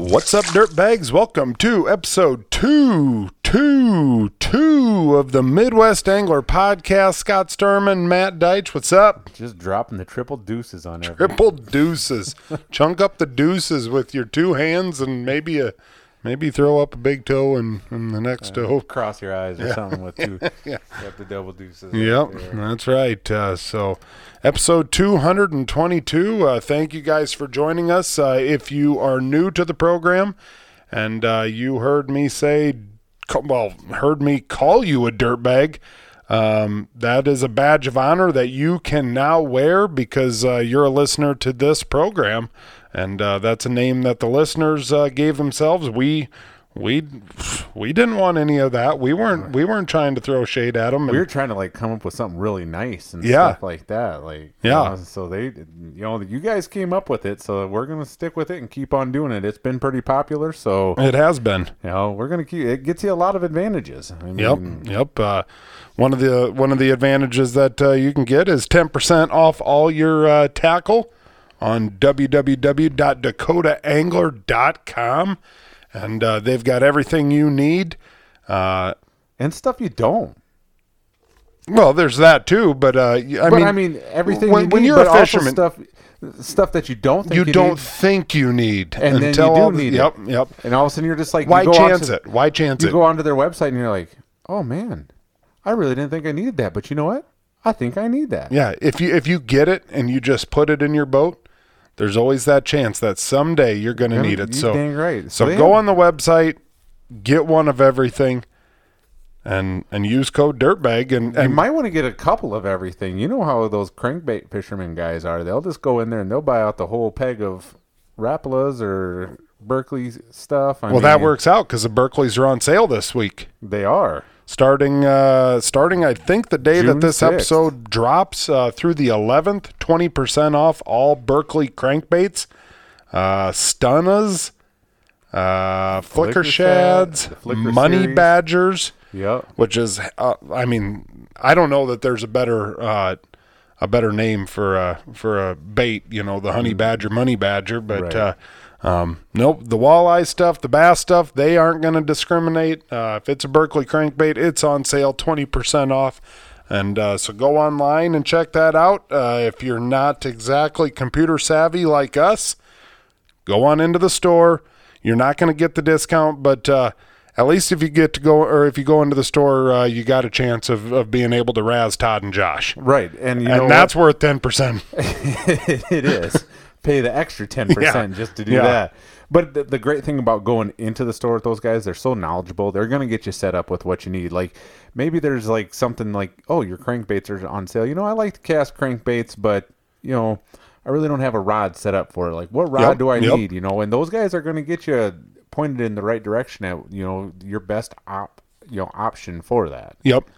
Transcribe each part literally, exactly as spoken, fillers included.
What's up, dirtbags? Welcome to episode two, two, two of the Midwest Angler Podcast. Scott Sturman, Matt Deitch, what's up? Just dropping the triple deuces on everything. Triple deuces. Chunk up the deuces with your two hands and maybe a maybe throw up a big toe and, and the next uh, toe. Cross your eyes or yeah. something with two. yeah. Got the double deuces. Yep, right that's right. Uh, so episode two hundred twenty-two. Uh, thank you guys for joining us. Uh, if you are new to the program and uh, you heard me say, well, heard me call you a dirtbag, um, that is a badge of honor that you can now wear because uh, you're a listener to this program. And uh, that's a name that the listeners uh, gave themselves. We, we, we didn't want any of that. We weren't. We weren't trying to throw shade at them. And we were trying to like come up with something really nice and yeah. stuff like that. Like yeah. You know, so they, you know, you guys came up with it. So we're gonna stick with it and keep on doing it. It's been pretty popular. So it has been. You know, we're gonna keep. It gets you a lot of advantages. I mean, yep. Yep. Uh, one of the one of the advantages that uh, you can get is ten percent off all your uh, tackle on w w w dot dakota angler dot com, and uh, they've got everything you need uh, and stuff you don't. Well, there's that too, but uh, I but, mean, I mean everything when, you when need, you're but a fisherman, stuff stuff that you don't think you, you don't need, think you need, and then you do all the, need yep, it. Yep, yep. And all of a sudden you're just like, why you go chance to, it? Why chance you it? You go onto their website and you're like, oh man, I really didn't think I needed that, but you know what? I think I need that. Yeah, if you if you get it and you just put it in your boat. There's always that chance that someday you're going to need it. So, dang right. so go on the website, get one of everything, and and use code dirtbag. And, and you might want to get a couple of everything. You know how those crankbait fishermen guys are. They'll just go in there and they'll buy out the whole peg of Rapalas or Berkley stuff. I well, mean, that works out because the Berkleys are on sale this week. They are. Starting, uh, starting, I think the day June that this sixth. Episode drops uh, through the eleventh, twenty percent off all Berkley crankbaits, uh, stunnas, uh, flicker, flicker shads, flicker money series. Badgers, yep. Which is, uh, I mean, I don't know that there's a better, uh, a better name for a, for a bait, you know, the honey badger, money badger, but, right. uh, Um, nope, the walleye stuff, the bass stuff, they aren't going to discriminate. Uh, if it's a Berkley crankbait, it's on sale, twenty percent off. And, uh, so go online and check that out. Uh, if you're not exactly computer savvy like us, go on into the store. You're not going to get the discount, but, uh, at least if you get to go, or if you go into the store, uh, you got a chance of, of being able to razz Todd and Josh. Right. And, you and know that's what? Worth ten percent. It is. Pay the extra ten percent yeah. just to do yeah. that. But the, the great thing about going into the store with those guys, they're so knowledgeable. They're going to get you set up with what you need. Like maybe there's like something like, oh, your crankbaits are on sale. You know, I like to cast crankbaits, but you know, I really don't have a rod set up for it. Like what rod yep. do I yep. need? You know, and those guys are going to get you pointed in the right direction at, you know, your best op, you know, option for that. Yep.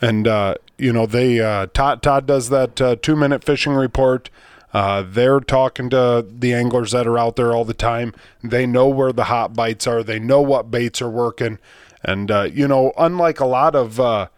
And, uh, you know, they, uh, Todd, Todd does that uh, two minute fishing report. Uh, they're talking to the anglers that are out there all the time. They know where the hot bites are. They know what baits are working. And, uh, you know, unlike a lot of, uh,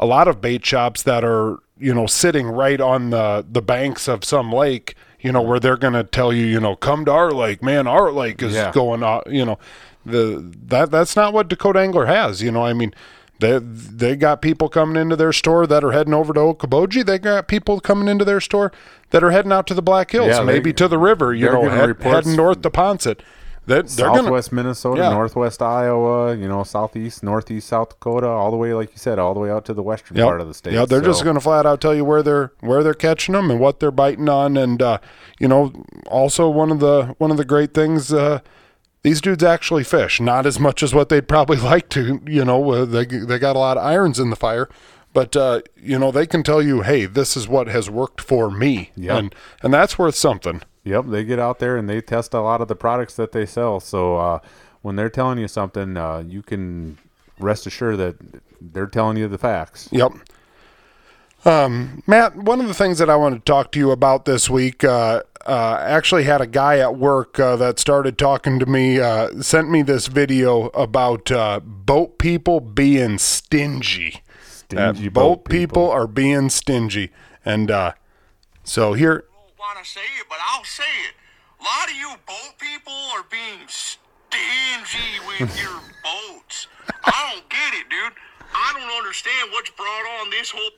a lot of bait shops that are, you know, sitting right on the, the banks of some lake, you know, where they're going to tell you, you know, come to our lake, man, our lake is yeah. going on, you know, the, that, that's not what Dakota Angler has. You know, I mean, They they got people coming into their store that are heading over to Okoboji. They got people coming into their store that are heading out to the Black Hills, yeah, maybe to the river, you know, head, heading north to Ponset. That they're Southwest gonna, Minnesota, yeah. Northwest Iowa, you know, Southeast, Northeast, South Dakota, all the way, like you said, all the way out to the western yep. part of the state. Yeah, they're so. just going to flat out tell you where they're where they're catching them and what they're biting on, and uh, you know, also one of the one of the great things. Uh, These dudes actually fish, not as much as what they'd probably like to, you know, they they got a lot of irons in the fire, but, uh, you know, they can tell you, hey, this is what has worked for me, yep. and and that's worth something. Yep, they get out there and they test a lot of the products that they sell, so uh, when they're telling you something, uh, you can rest assured that they're telling you the facts. Yep. Um, Matt, one of the things that I wanted to talk to you about this week, uh, uh, actually had a guy at work, uh, that started talking to me, uh, sent me this video about, uh, boat people being stingy, stingy uh, boat, boat people. people are being stingy. And, uh, so here, I don't want to say it, but I'll say it. A lot of you boat people are being stingy. stingy with your boats. I don't get it, dude. I don't understand what's brought on this whole...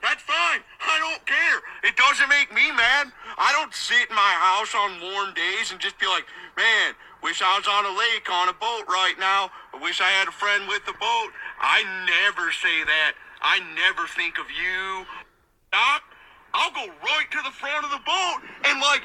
That's fine. I don't care. It doesn't make me mad. I don't sit in my house on warm days and just be like, man, wish I was on a lake on a boat right now. I wish I had a friend with a boat. I never say that. I never think of you. Doc, I'll go right to the front of the boat and like,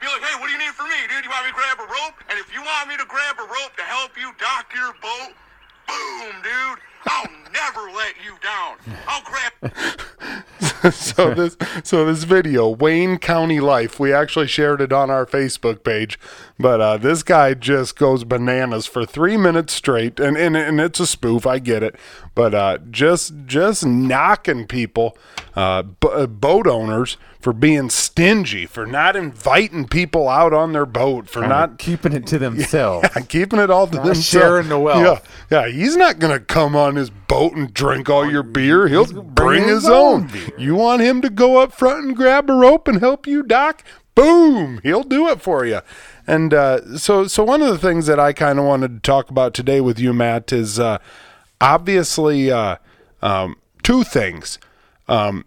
be like, hey, what do you need from me, dude? You want me to grab a rope? And if you want me to grab a rope to help you dock your boat, boom, dude. I'll never let you down. I'll grab. so this, so this video, Wayne County Life. We actually shared it on our Facebook page, but uh, this guy just goes bananas for three minutes straight, and and, and it's a spoof. I get it, but uh, just just knocking people, uh, b- boat owners for being stingy, for not inviting people out on their boat, for I mean, not keeping it to themselves, yeah, keeping it all to not themselves, sharing the wealth. Yeah, yeah, he's not gonna come on his boat and drink all your beer. He'll bring his own. You want him to go up front and grab a rope and help you dock? Boom, he'll do it for you. And uh, so, so one of the things that I kind of wanted to talk about today with you, Matt, is uh, obviously uh, um, two things. Um,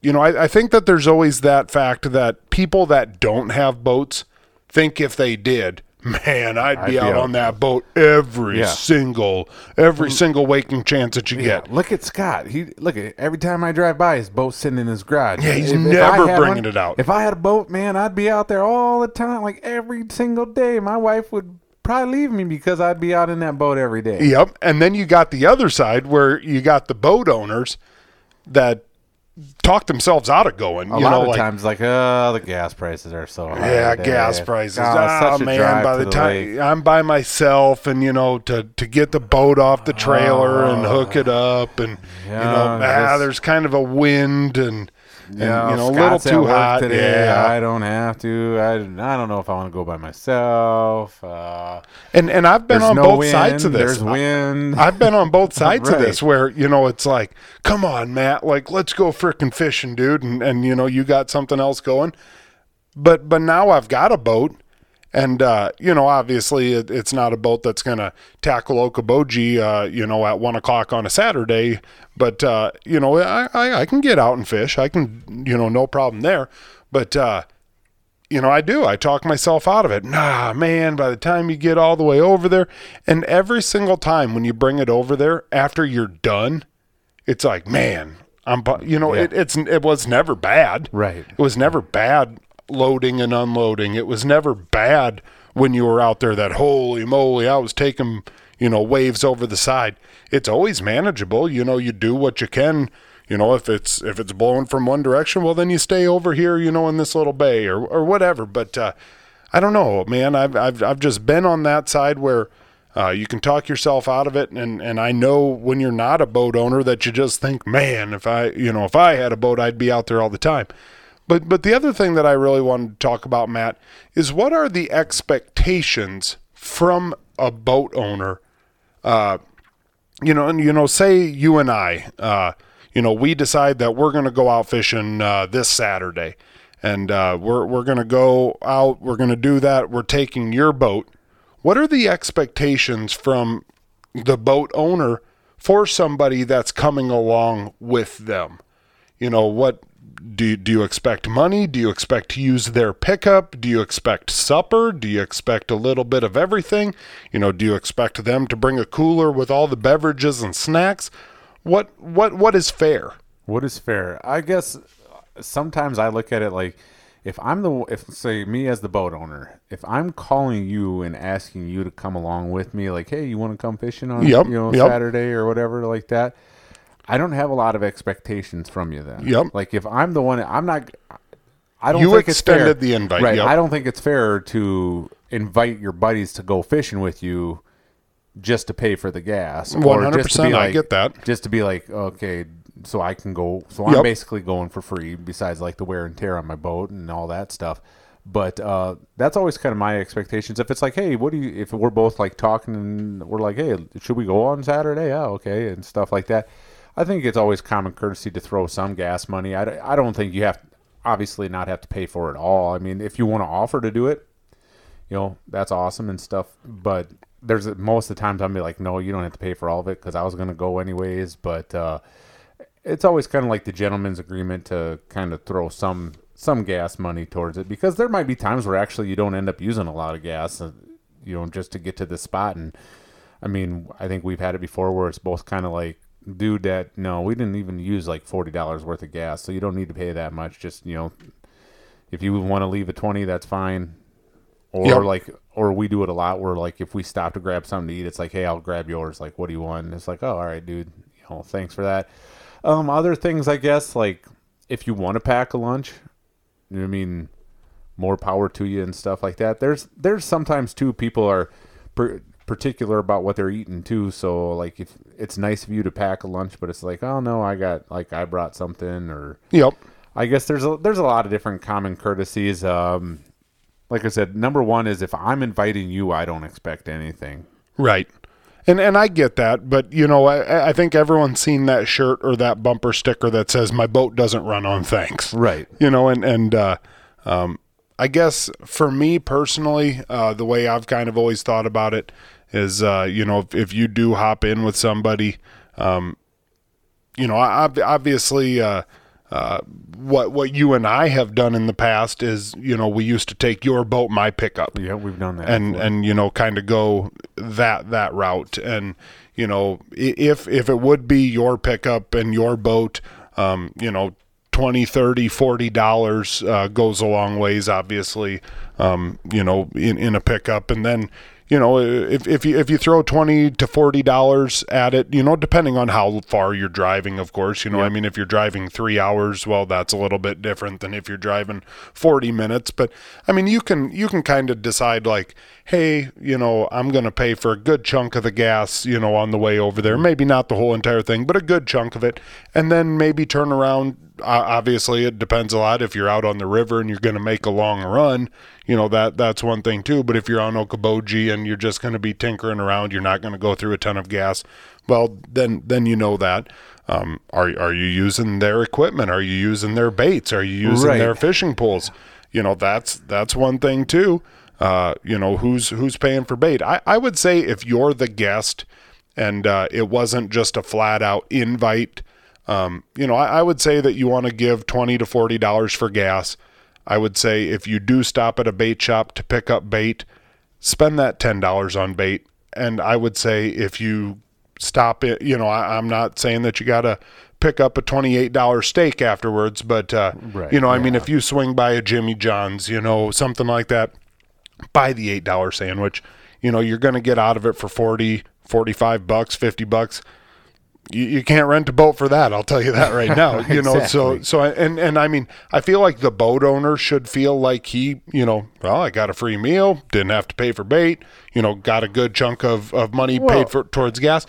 you know, I, I think that there's always that fact that people that don't have boats think if they did, man, I'd be, I'd be out, out on that boat every yeah. single, every single waking chance that you yeah. get. Look at Scott. He look at every time I drive by, his boat's sitting in his garage. Yeah, he's if, never if bringing one, it out. If I had a boat, man, I'd be out there all the time, like every single day. My wife would probably leave me because I'd be out in that boat every day. Yep. And then you got the other side where you got the boat owners that talk themselves out of going. A you lot know, of like, times, like, oh, the gas prices are so high. Yeah, today. gas prices. Oh, oh man, by the, the time lake. I'm by myself and, you know, to, to get the boat off the trailer oh, and hook it up and, yeah, you know, ah, there's kind of a wind and, and yeah, you know, Scott's a little too hot. Today. Yeah. I don't have to. I, I don't know if I want to go by myself. Uh, and, and I've been on no both wind, sides of this. There's wind. I, I've been on both sides right. of this where, you know, it's like, come on, Matt, like, let's go frickin' fishing, dude. And, and, you know, you got something else going. But, but now I've got a boat. And, uh, you know, obviously it, it's not a boat that's going to tackle Okoboji, uh, you know, at one o'clock on a Saturday. But, uh, you know, I, I, I can get out and fish. I can, you know, no problem there. But, uh, you know, I do. I talk myself out of it. Nah, man, by the time you get all the way over there. And every single time when you bring it over there, after you're done, it's like, man, I'm, you know, yeah. it, it's it was never bad. Right. It was never bad. Loading and unloading. It was never bad when you were out there that holy moly, I was taking, you know, waves over the side. It's always manageable. You know, you do what you can. You know, if it's if it's blowing from one direction, well then you stay over here, you know, in this little bay or, or whatever. But uh I don't know, man. I've I've I've just been on that side where uh you can talk yourself out of it and and I know when you're not a boat owner that you just think, man, if I you know, if I had a boat I'd be out there all the time. But but the other thing that I really wanted to talk about, Matt, is what are the expectations from a boat owner? Uh, you know, and you know, say you and I, uh, you know, we decide that we're going to go out fishing uh, this Saturday, and uh, we're we're going to go out, we're going to do that, we're taking your boat. What are the expectations from the boat owner for somebody that's coming along with them? You know what? Do you, do you expect money? Do you expect to use their pickup? Do you expect supper? Do you expect a little bit of everything? You know, do you expect them to bring a cooler with all the beverages and snacks? What what what is fair? What is fair? I guess sometimes I look at it like if I'm the if say me as the boat owner, if I'm calling you and asking you to come along with me, like, hey, you want to come fishing on yep, you know yep. Saturday or whatever like that. I don't have a lot of expectations from you then. Yep. Like if I'm the one, I'm not. I don't. You think extended it's fair. The invite, right? Yep. I don't think it's fair to invite your buddies to go fishing with you just to pay for the gas. One hundred percent. I get that. Just to be like, okay, so I can go. So yep. I'm basically going for free. Besides, like the wear and tear on my boat and all that stuff. But uh, that's always kind of my expectations. If it's like, hey, what do you? If we're both like talking and we're like, hey, should we go on Saturday? Yeah, okay, and stuff like that. I think it's always common courtesy to throw some gas money. I, I don't think you have to, obviously not have to pay for it all. I mean, if you want to offer to do it, you know, that's awesome and stuff. But there's most of the times I'm be like, no, you don't have to pay for all of it because I was going to go anyways. But uh, it's always kind of like the gentleman's agreement to kind of throw some some gas money towards it, because there might be times where actually you don't end up using a lot of gas, you know, just to get to the spot. And I mean, I think we've had it before where it's both kind of like, dude, that no, we didn't even use like forty dollars worth of gas, so you don't need to pay that much. Just, you know, if you want to leave a twenty, that's fine. Or yep. like, or we do it a lot where like if we stop to grab something to eat, it's like, hey, I'll grab yours. Like, what do you want? And it's like, oh, all right, dude. You know, thanks for that. Um, other things, I guess, like if you want to pack a lunch, you know what I mean, more power to you and stuff like that. There's there's sometimes too people are per, particular about what they're eating too. So like if it's nice of you to pack a lunch, but it's like, oh no, I got like I brought something. Or yep. I guess there's a there's a lot of different common courtesies. Um. Like I said, number one is if I'm inviting you, I don't expect anything. Right. And and I get that, but, you know, I, I think everyone's seen that shirt or that bumper sticker that says, my boat doesn't run on thanks. Right. You know, and, and uh, um, I guess for me personally, uh, the way I've kind of always thought about it is, uh, you know, if, if you do hop in with somebody, um, you know, I, obviously... Uh, Uh, what what you and I have done in the past is, you know, we used to take your boat, my pickup. Yeah, we've done that. And before. And you know, kind of go that that route. And you know, if if it would be your pickup and your boat, um, you know, twenty, thirty, forty dollars uh, goes a long ways, obviously. Um, you know, in in a pickup, and then. You know, if if you if you throw twenty to forty dollars at it, you know, depending on how far you're driving, of course. You know, yeah. I mean, if you're driving three hours, well, that's a little bit different than if you're driving forty minutes. But I mean, you can you can kind of decide like, hey, you know, I'm gonna pay for a good chunk of the gas, you know, on the way over there. Maybe not the whole entire thing, but a good chunk of it, and then maybe turn around. Uh, obviously, it depends a lot if you're out on the river and you're going to make a long run. You know, that that's one thing too. But if you're on Okoboji and you're just going to be tinkering around, you're not going to go through a ton of gas. Well, then then you know that. Um, are are you using their equipment? Are you using their baits? Are you using right. their fishing poles? You know, that's that's one thing too. Uh, you know, who's who's paying for bait? I, I would say if you're the guest and uh, it wasn't just a flat out invite. Um, you know, I, I would say that you want to give twenty to forty dollars for gas. I would say if you do stop at a bait shop to pick up bait, spend that ten dollars on bait. And I would say if you stop it, you know, I, I'm not saying that you got to pick up a twenty-eight dollar steak afterwards, but, uh, right, you know, yeah. I mean, if you swing by a Jimmy John's, you know, something like that, buy the eight dollar sandwich, you know, you're going to get out of it for forty, forty-five bucks, fifty bucks. You, you can't rent a boat for that. I'll tell you that right now, you know, exactly. so, so, and, and I mean, I feel like the boat owner should feel like he, you know, well, I got a free meal, didn't have to pay for bait, you know, got a good chunk of, of money well, paid for towards gas.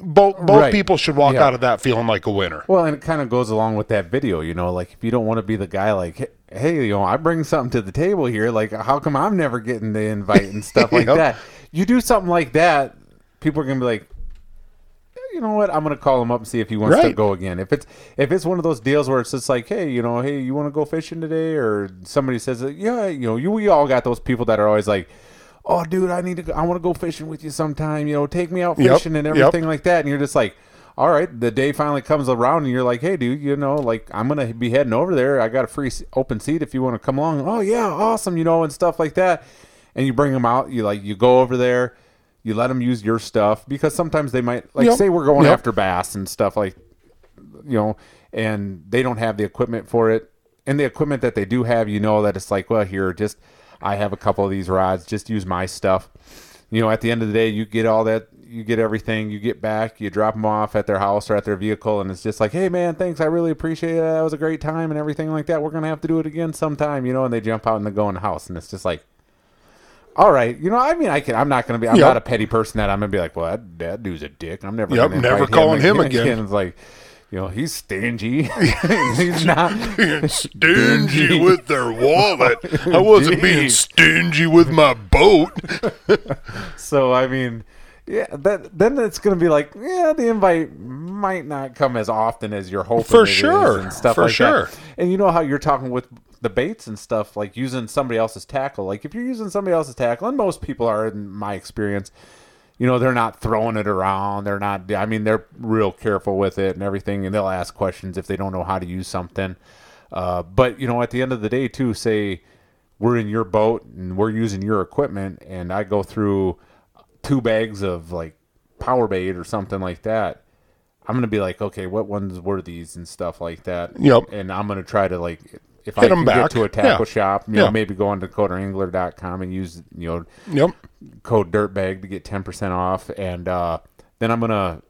Both, both right. people should walk yeah. out of that feeling like a winner. Well, and it kind of goes along with that video, you know, like if you don't want to be the guy like, hey, you know, I bring something to the table here. Like, how come I'm never getting the invite and stuff like yep. that? You do something like that, people are going to be like, you know what? I'm going to call him up and see if he wants right. to go again. If it's if it's one of those deals where it's just like, hey, you know, hey, you want to go fishing today? Or somebody says, yeah, you know, you we all got those people that are always like, oh, dude, I need to, I want to go fishing with you sometime. You know, take me out fishing yep. and everything yep. like that. And you're just like, all right, the day finally comes around and you're like, hey, dude, you know, like I'm going to be heading over there. I got a free open seat if you want to come along. Oh yeah, awesome, you know, and stuff like that. And you bring them out. You like you go over there. You let them use your stuff because sometimes they might, like, yep. say we're going yep. after bass and stuff like, you know, and they don't have the equipment for it. And the equipment that they do have, you know, that it's like, well, here, just, I have a couple of these rods, just use my stuff. You know, at the end of the day, you get all that, you get everything, you get back, you drop them off at their house or at their vehicle, and it's just like, hey, man, thanks, I really appreciate it. That was a great time and everything like that. We're going to have to do it again sometime, you know, and they jump out and they go in the house, and it's just like, all right, you know, I mean, I can. I'm not gonna be. I'm yep. not a petty person that I'm gonna be like, well, that, that dude's a dick. I'm never. Yep, gonna never calling him, him again. again. It's like, you know, he's stingy. He's not being stingy with their wallet. I wasn't being stingy with my boat. So I mean, yeah. That then it's gonna be like, yeah, the invite might not come as often as you're hoping. For it sure, is and stuff for like sure. that. And you know how you're talking with. The baits and stuff, like using somebody else's tackle. Like if you're using somebody else's tackle, and most people are in my experience, you know, they're not throwing it around. They're not, I mean, they're real careful with it and everything. And they'll ask questions if they don't know how to use something. Uh, but, you know, at the end of the day, too, say we're in your boat and we're using your equipment, and I go through two bags of, like, power bait or something like that. I'm going to be like, okay, what ones were these and stuff like that. Yep. And I'm going to try to, like, if Hit I can back. get to a tackle yeah. shop, you yeah. know, maybe go on to Dakota Angler dot com and use, you know, yep. code dirtbag to get ten percent off. And uh, then I'm going to,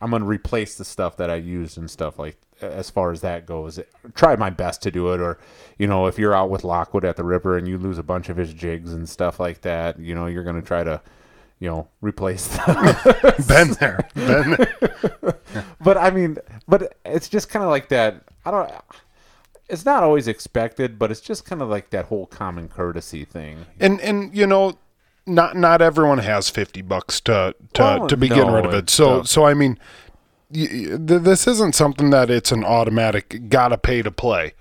I'm going to replace the stuff that I used and stuff like, as far as that goes, try my best to do it. Or, you know, if you're out with Lockwood at the river and you lose a bunch of his jigs and stuff like that, you know, you're going to try to, you know, replace them. Been there. Been there. But I mean, but it's just kind of like that. I don't, it's not always expected, but it's just kind of like that whole common courtesy thing. And, and, you know, not, not everyone has fifty bucks to, to, oh, to be no, getting rid of it. So, tough. so I mean, you, this isn't something that it's an automatic gotta pay to play.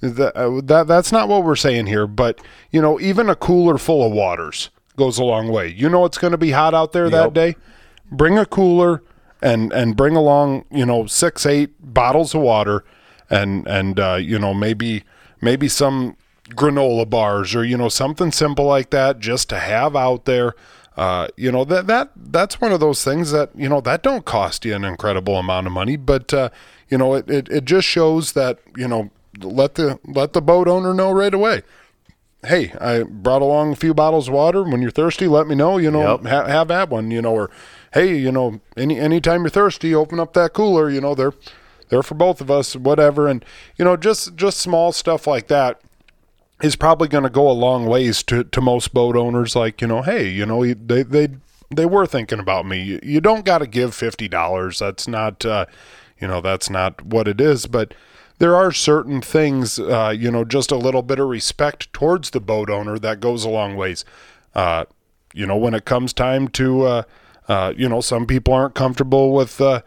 That, that, that's not what we're saying here, but you know, even a cooler full of waters goes a long way. You know, it's going to be hot out there yep. that day. Bring a cooler and, and bring along, you know, six, eight bottles of water and, and, uh, you know, maybe, maybe some granola bars or, you know, something simple like that just to have out there. Uh, you know, that, that, that's one of those things that, you know, that don't cost you an incredible amount of money, but, uh, you know, it, it, it just shows that, you know, let the, let the boat owner know right away. Hey, I brought along a few bottles of water. When you're thirsty, let me know, you know, yep. ha- have that one, you know, or hey, you know, any, anytime you're thirsty, open up that cooler, you know, they're, they're for both of us, whatever. And, you know, just, just small stuff like that is probably going to go a long ways to, to most boat owners. Like, you know, hey, you know, they, they, they were thinking about me. You, you don't got to give fifty dollars. That's not, uh, you know, that's not what it is, but there are certain things, uh, you know, just a little bit of respect towards the boat owner that goes a long ways. Uh, you know, when it comes time to, uh, uh, you know, some people aren't comfortable with, uh,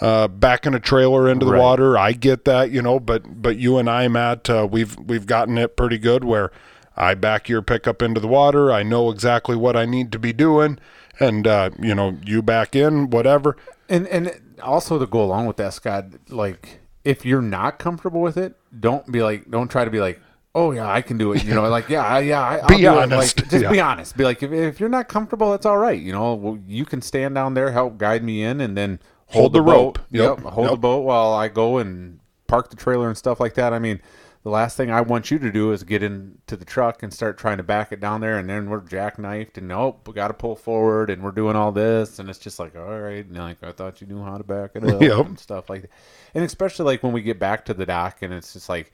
uh, backing a trailer into the right. water. I get that, you know, but, but you and I, Matt, uh, we've, we've gotten it pretty good where I back your pickup into the water. I know exactly what I need to be doing and, uh, you know, you back in, whatever. And, and also to go along with that, Scott, like, if you're not comfortable with it, don't be like, don't try to be like, oh yeah, I can do it. You know, like, yeah, yeah, I, I'll be do honest. It. Like, just yeah. be honest. Be like, if, if you're not comfortable, that's all right. You know, well, you can stand down there, help guide me in, and then hold, hold the, the rope. Boat. Yep. yep. Hold yep. the boat while I go and park the trailer and stuff like that. I mean, the last thing I want you to do is get into the truck and start trying to back it down there. And then we're jackknifed and nope, we got to pull forward and we're doing all this. And it's just like, all right. And like, I thought you knew how to back it up yep. and stuff like that. And especially like when we get back to the dock and it's just like,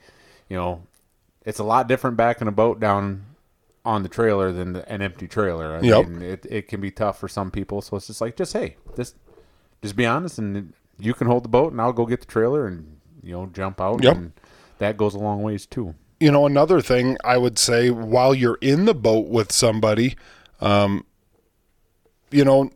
you know, it's a lot different backing a boat down on the trailer than the, an empty trailer. I yep. mean, it, it can be tough for some people. So it's just like, just, hey, just, just be honest and you can hold the boat and I'll go get the trailer and, you know, jump out. Yep. And that goes a long ways too. You know, another thing I would say while you're in the boat with somebody, um, you know,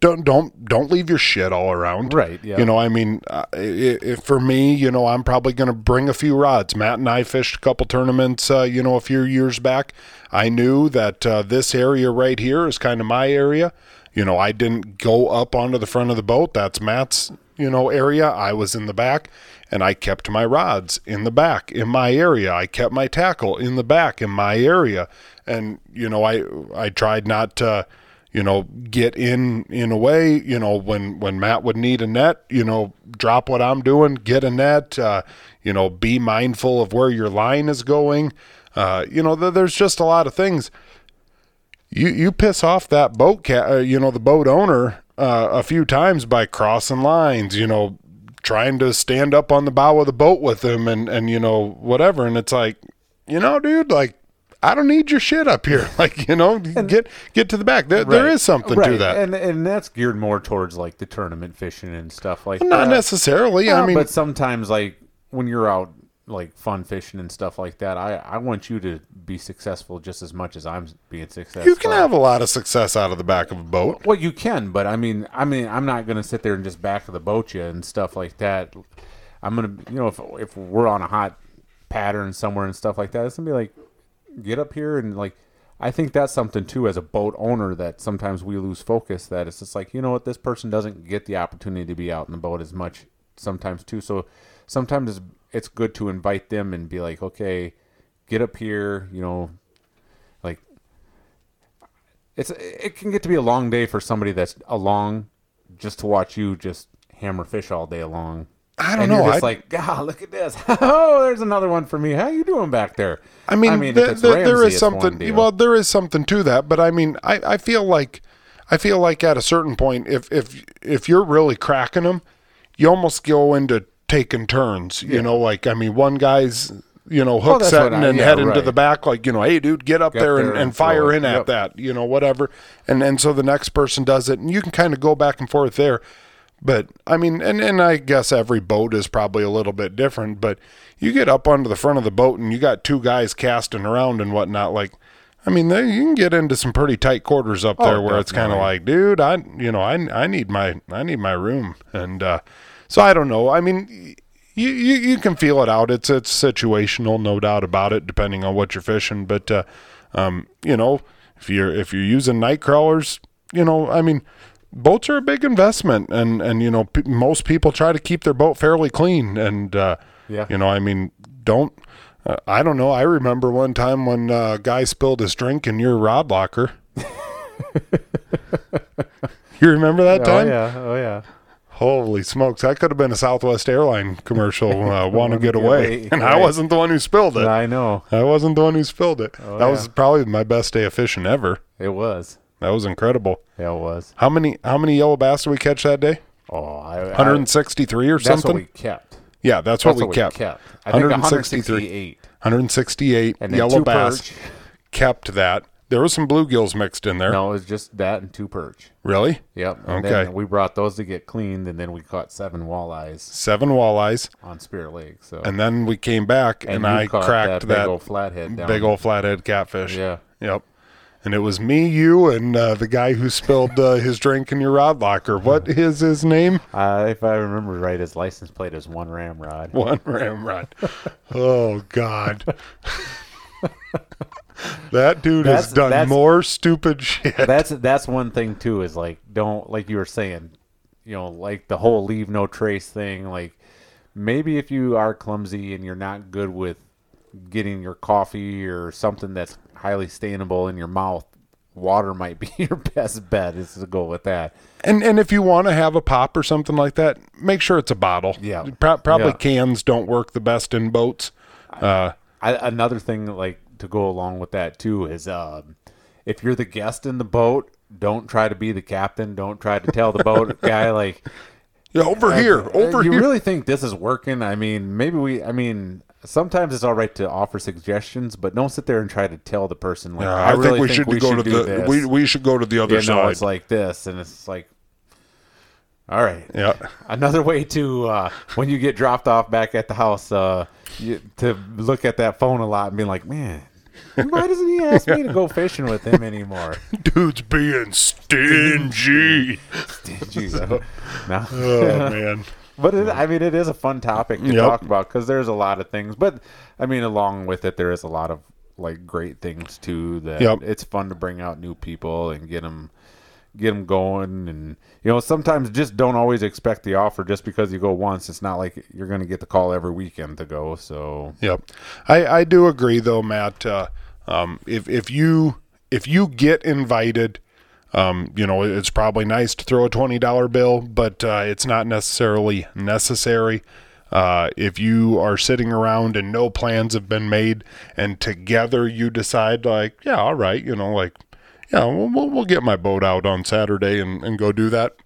don't don't don't leave your shit all around. Right. Yeah. You know, I mean, uh, it, it, for me, you know, I'm probably going to bring a few rods. Matt and I fished a couple tournaments, uh, you know, a few years back. I knew that uh, this area right here is kind of my area. You know, I didn't go up onto the front of the boat. That's Matt's, you know, area. I was in the back, and I kept my rods in the back in my area. I kept my tackle in the back in my area, and you know, I I tried not to. You know, get in, in a way, you know, when, when Matt would need a net, you know, drop what I'm doing, get a net, uh, you know, be mindful of where your line is going. Uh, you know, th- there's just a lot of things. You, you piss off that boat cat, uh, you know, the boat owner, uh, a few times by crossing lines, you know, trying to stand up on the bow of the boat with them and, and, you know, whatever. And it's like, you know, dude, like, I don't need your shit up here. Like, you know, and, get get to the back. There, right. there is something right. to that. And and that's geared more towards, like, the tournament fishing and stuff like well, that. Not necessarily. Yeah, I mean, but sometimes, like, when you're out, like, fun fishing and stuff like that, I, I want you to be successful just as much as I'm being successful. You can have a lot of success out of the back of a boat. Well, you can, but, I mean, I mean I'm not going to sit there and just back of the boat you and stuff like that. I'm going to, you know, if if we're on a hot pattern somewhere and stuff like that, it's going to be like, get up here and like I think that's something, too, as a boat owner, that sometimes we lose focus, that it's just like, you know what, this person doesn't get the opportunity to be out in the boat as much sometimes, too. So sometimes it's, it's good to invite them and be like, okay, get up here, you know, like, it's it can get to be a long day for somebody that's along just to watch you just hammer fish all day long. I don't and know. You're just I, like, God, oh, look at this. Oh, there's another one for me. How you doing back there? I mean, I mean the, the, Ramsey, there is something. Well, there is something to that, but I mean, I, I feel like, I feel like at a certain point, if if if you're really cracking them, you almost go into taking turns. Yeah. You know, like I mean, one guy's you know hook oh, setting I, and yeah, heading right. to the back, like you know, hey dude, get up get there, there and, and fire it. in yep. at that, you know, whatever, and and so the next person does it, and you can kind of go back and forth there. But, I mean, and, and I guess every boat is probably a little bit different, but you get up onto the front of the boat and you got two guys casting around and whatnot. Like, I mean, they, you can get into some pretty tight quarters up there oh, where definitely. It's kind of like, dude, I, you know, I, I need my, I need my room. And, uh, so I don't know. I mean, you, you, you can feel it out. It's, it's situational, no doubt about it, depending on what you're fishing. But, uh, um, you know, if you're, if you're using night crawlers, you know, I mean, boats are a big investment, and, and you know, p- most people try to keep their boat fairly clean, and, uh, yeah. you know, I mean, don't, uh, I don't know, I remember one time when uh, a guy spilled his drink in your rod locker. You remember that time? Oh, yeah, oh, yeah. Holy smokes, that could have been a Southwest Airline commercial, uh, Want to Get Away, and I wasn't the one who spilled it. I know. I wasn't the one who spilled it. Oh, that yeah. was probably my best day of fishing ever. It was. That was incredible. Yeah, it was. How many how many yellow bass did we catch that day? Oh, I, one hundred sixty-three or something? That's what we kept. Yeah, that's, that's what, we, what kept. we kept. I think one hundred sixty-three. one hundred sixty-eight and yellow two bass. Perch. Kept that. There was some bluegills mixed in there. No, it was just that and two perch. Really? Yep. And okay. Then we brought those to get cleaned, and then we caught seven walleyes. Seven walleyes on Spirit Lake. So. And then we came back, and, and I cracked that big that old flathead. Down. Big old flathead catfish. Yeah. Yep. And it was me, you, and uh, the guy who spilled uh, his drink in your rod locker. What is his name? Uh, if I remember right, his license plate is One Ramrod. One Ramrod. Oh, God. That dude that's, has done that's, more stupid shit. That's that's one thing, too, is like, don't, like you were saying, you know, like the whole leave no trace thing. Like, maybe if you are clumsy and you're not good with getting your coffee or something that's highly stainable in your mouth, water might be your best bet, is to go with that. And and if you want to have a pop or something like that, make sure it's a bottle. Yeah. Pro- probably yeah. Cans don't work the best in boats. Uh, I, I, another thing like to go along with that too is um, if you're the guest in the boat, don't try to be the captain. Don't try to tell the boat guy like, yeah, over I, here, over you here. You really think this is working? I mean, maybe we, I mean, sometimes it's all right to offer suggestions, but don't sit there and try to tell the person like, yeah, I, I really think we think should we go should to the this. we we should go to the other you know, side. It's like this, and it's like, all right, yeah. Another way to uh, when you get dropped off back at the house, uh, you, to look at that phone a lot and be like, man, why doesn't he ask me to go fishing with him anymore? Dude's being stingy. Stingy. So, no. Oh man. But, it, I mean, it is a fun topic to yep. talk about because there's a lot of things. But, I mean, along with it, there is a lot of, like, great things, too. That yep. It's fun to bring out new people and get them, get them going. And, you know, sometimes just don't always expect the offer just because you go once. It's not like you're going to get the call every weekend to go. So, yep. I, I do agree, though, Matt. Uh, um, if, if, you, if you get invited... Um, you know, it's probably nice to throw a twenty dollar bill, but uh, it's not necessarily necessary. Uh, if you are sitting around and no plans have been made and together you decide like, yeah, all right, you know, like, yeah, we'll, we'll get my boat out on Saturday and, and go do that.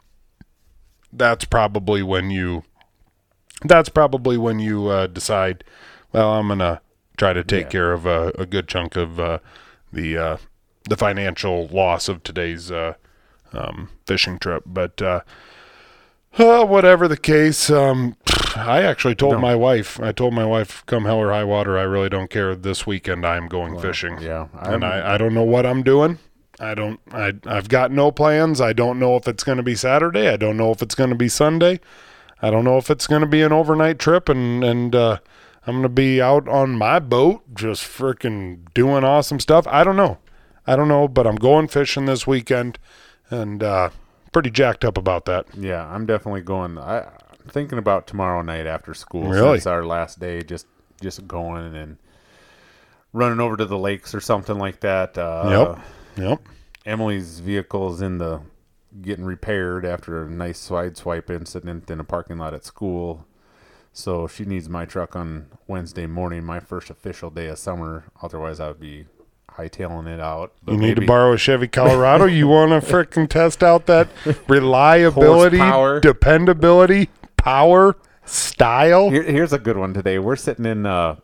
That's probably when you, that's probably when you uh, decide, well, I'm going to try to take yeah. care of uh, a good chunk of uh, the uh the financial loss of today's uh, um, fishing trip. But uh, uh, whatever the case, um, I actually told no. my wife, I told my wife, come hell or high water, I really don't care. This weekend I'm going well, fishing. Yeah, I'm, and I, I don't know what I'm doing. I don't, I, I've got no plans. I don't know if it's going to be Saturday. I don't know if it's going to be Sunday. I don't know if it's going to be an overnight trip. And, and, uh, I'm going to be out on my boat just freaking doing awesome stuff. I don't know. I don't know, but I'm going fishing this weekend, and uh, pretty jacked up about that. Yeah, I'm definitely going. I, I'm thinking about tomorrow night after school. Really? Since our last day, just just going and running over to the lakes or something like that. Uh, yep, yep. Emily's vehicle's in the getting repaired after a nice side swipe incident in a parking lot at school. So she needs my truck on Wednesday morning, my first official day of summer. Otherwise, I would be hightailing it out. But you need maybe to borrow a Chevy Colorado. You want to frickin' test out that reliability, horsepower, dependability, power, style? Here, here's a good one today. We're sitting in uh,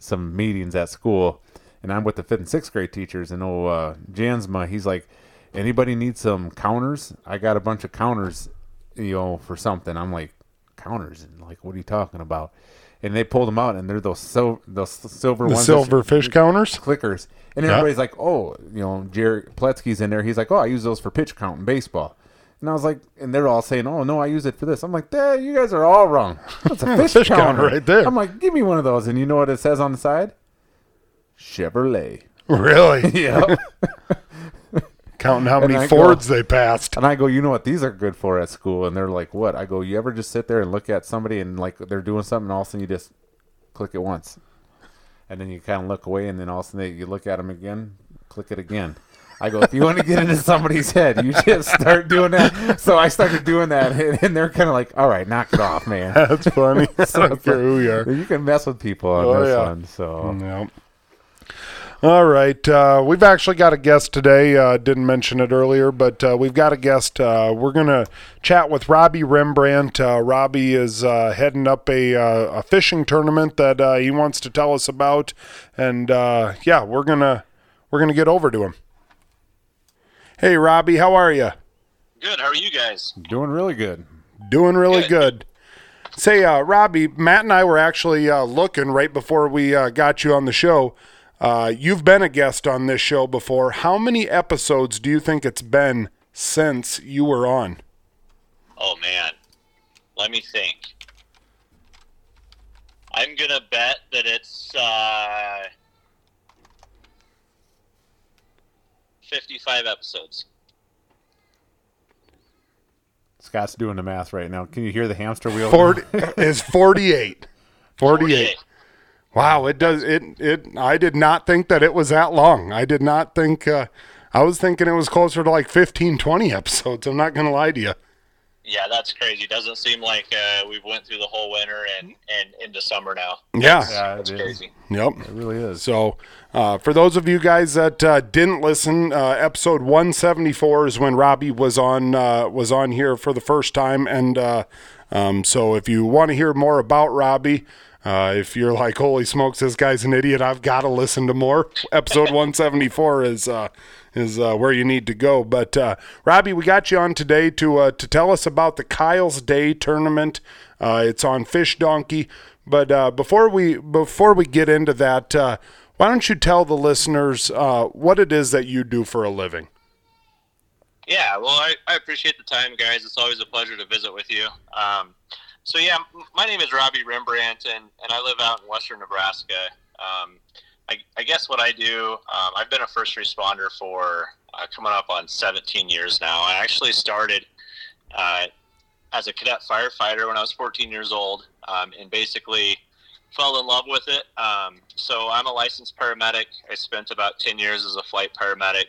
some meetings at school, and I'm with the fifth and sixth grade teachers. And old uh, Jansma, he's like, anybody need some counters? I got a bunch of counters, you know, for something. I'm like, counters? And like, what are you talking about? And they pulled them out, and they're those so those silver the ones, silver fish sh- counters, clickers. And everybody's yeah. like, oh, you know, Jerry Pletsky's in there. He's like, oh, I use those for pitch count in baseball. And I was like, and they're all saying, oh no, I use it for this. I'm like, Dad, you guys are all wrong. That's a fish, fish counter. counter right there. I'm like, give me one of those. And you know what it says on the side? Chevrolet. Really? Yeah. Counting how many Fords go, they passed. And I go, you know what these are good for at school? And they're like, what? I go, you ever just sit there and look at somebody and like they're doing something, and all of a sudden you just click it once. And then you kind of look away, and then all of a sudden they, you look at them again, click it again. I go, if you want to get into somebody's head, you just start doing that. So I started doing that, and, and they're kind of like, all right, knock it off, man. That's funny. So I don't care who you are. You can mess with people on oh, this yeah. one. So. Yeah. All right, uh, we've actually got a guest today. Uh, didn't mention it earlier, but uh, we've got a guest. Uh, we're going to chat with Robby Rembrandt. Uh, Robby is uh, heading up a, uh, a fishing tournament that uh, he wants to tell us about, and uh, yeah, we're gonna we're gonna get over to him. Hey, Robby, how are you? Good. How are you guys? Doing really good. Doing really good. good. Say, uh, Robby, Matt and I were actually uh, looking right before we uh, got you on the show. Uh, you've been a guest on this show before. How many episodes do you think it's been since you were on? Oh, man. Let me think. I'm going to bet that it's uh, fifty-five episodes. Scott's doing the math right now. Can you hear the hamster wheel? forty It's forty-eight. forty-eight. forty-eight. Wow, it does it it I did not think that it was that long. I did not think uh, I was thinking it was closer to like fifteen, twenty episodes. I'm not going to lie to you. Yeah, that's crazy. Doesn't seem like uh, we've went through the whole winter and, and into summer now. Yeah. That's, yeah, that's it crazy. Is. Yep. It really is. So uh, for those of you guys that uh, didn't listen, uh, episode one seventy-four is when Robby was on uh, was on here for the first time. And uh, um, so if you want to hear more about Robby, Uh, if you're like, holy smokes, this guy's an idiot, I've got to listen to more. Episode one seventy-four is uh, is uh, where you need to go. But, uh, Robby, we got you on today to uh, to tell us about the Kyle's Day tournament. Uh, it's on Fish Donkey. But uh, before we before we get into that, uh, why don't you tell the listeners uh, what it is that you do for a living? Yeah, well, I, I appreciate the time, guys. It's always a pleasure to visit with you. Um So, yeah, my name is Robby Rembrandt, and, and I live out in western Nebraska. Um, I, I guess what I do, um, I've been a first responder for uh, coming up on seventeen years now. I actually started uh, as a cadet firefighter when I was fourteen years old, um, and basically fell in love with it. Um, so I'm a licensed paramedic. I spent about ten years as a flight paramedic.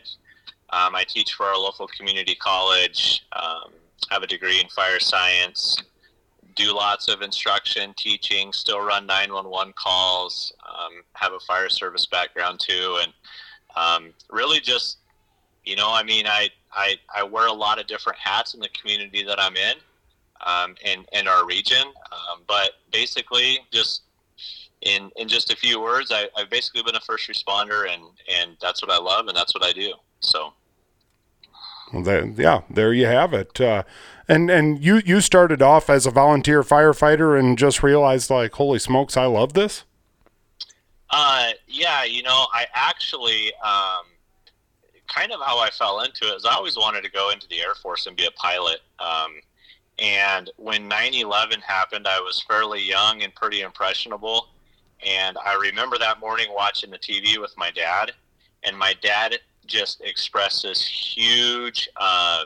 Um, I teach for our local community college. Um, I have a degree in fire science. Do lots of instruction, teaching, still run nine one one calls, um, have a fire service background too. And um, really just, you know, I mean, I, I, I wear a lot of different hats in the community that I'm in um, and, and our region. Um, but basically just in, in just a few words, I, I've basically been a first responder, and, and that's what I love and that's what I do. So. Well, that, yeah, there you have it. Uh, And and you, you started off as a volunteer firefighter and just realized, like, holy smokes, I love this? Uh, yeah, you know, I actually, um, kind of how I fell into it is I always wanted to go into the Air Force and be a pilot. Um, and when nine eleven happened, I was fairly young and pretty impressionable. And I remember that morning watching the T V with my dad. And my dad just expressed this huge, uh,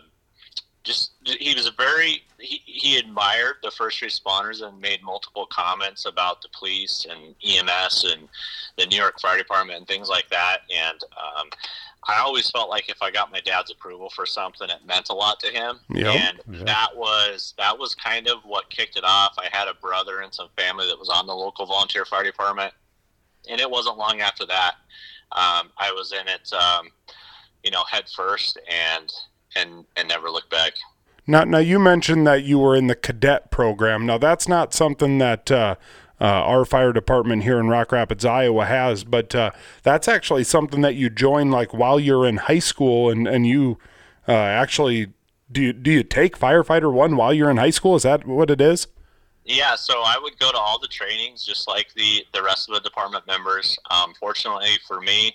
just, he was a very, he, he admired the first responders and made multiple comments about the police and E M S and the New York Fire Department and things like that. And um, I always felt like if I got my dad's approval for something, it meant a lot to him. Yep. And yep. that was, that was kind of what kicked it off. I had a brother and some family that was on the local volunteer fire department. And it wasn't long after that. Um, I was in it, um, you know, head first and, and, and never looked back. Now, now you mentioned that you were in the cadet program. Now that's not something that, uh, uh, our fire department here in Rock Rapids, Iowa has, but, uh, that's actually something that you join like while you're in high school and, and you, uh, actually do you, do you take firefighter one while you're in high school? Is that what it is? Yeah, so I would go to all the trainings just like the, the rest of the department members. Um, fortunately for me,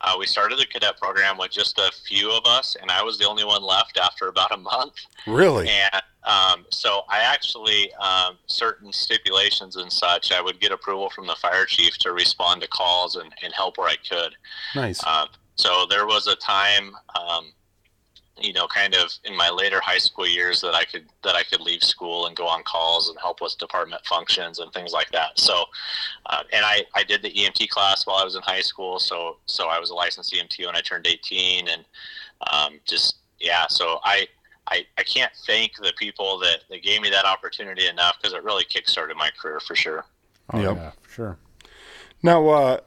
uh, we started the cadet program with just a few of us, and I was the only one left after about a month. Really? And um, so I actually, um, certain stipulations and such, I would get approval from the fire chief to respond to calls and, and help where I could. Nice. Uh, so there was a time... Um, you know, kind of in my later high school years that I could, that I could leave school and go on calls and help with department functions and things like that. So, uh, and I, I did the E M T class while I was in high school. So, so I was a licensed E M T when I turned eighteen and, um, just, yeah. So I, I, I can't thank the people that, that gave me that opportunity enough because it really kickstarted my career for sure. Oh, yep. Yeah, for sure. Now, uh,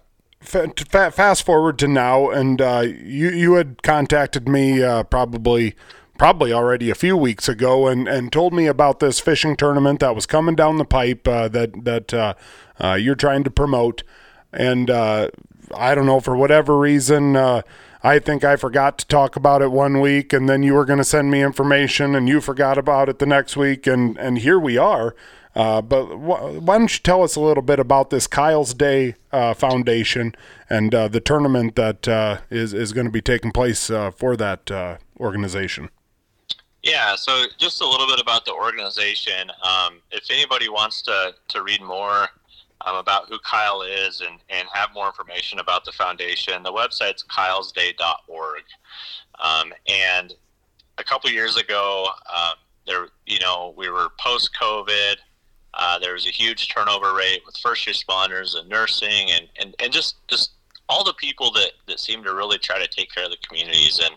fast forward to now, and uh, you you had contacted me uh, probably probably already a few weeks ago, and, and told me about this fishing tournament that was coming down the pipe uh, that that uh, uh, you're trying to promote, and uh, I don't know, for whatever reason, uh, I think I forgot to talk about it one week, and then you were going to send me information, and you forgot about it the next week, and and here we are. Uh, but wh- why don't you tell us a little bit about this Kyle's Day uh, Foundation and uh, the tournament that uh, is, is going to be taking place uh, for that uh, organization? Yeah, so just a little bit about the organization. Um, if anybody wants to, to read more um, about who Kyle is and, and have more information about the foundation, the website's kyles day dot org. Um, and a couple years ago, um, there, you know, we were post-COVID. Uh, there was a huge turnover rate with first responders and nursing and, and, and just, just all the people that, that seem to really try to take care of the communities. And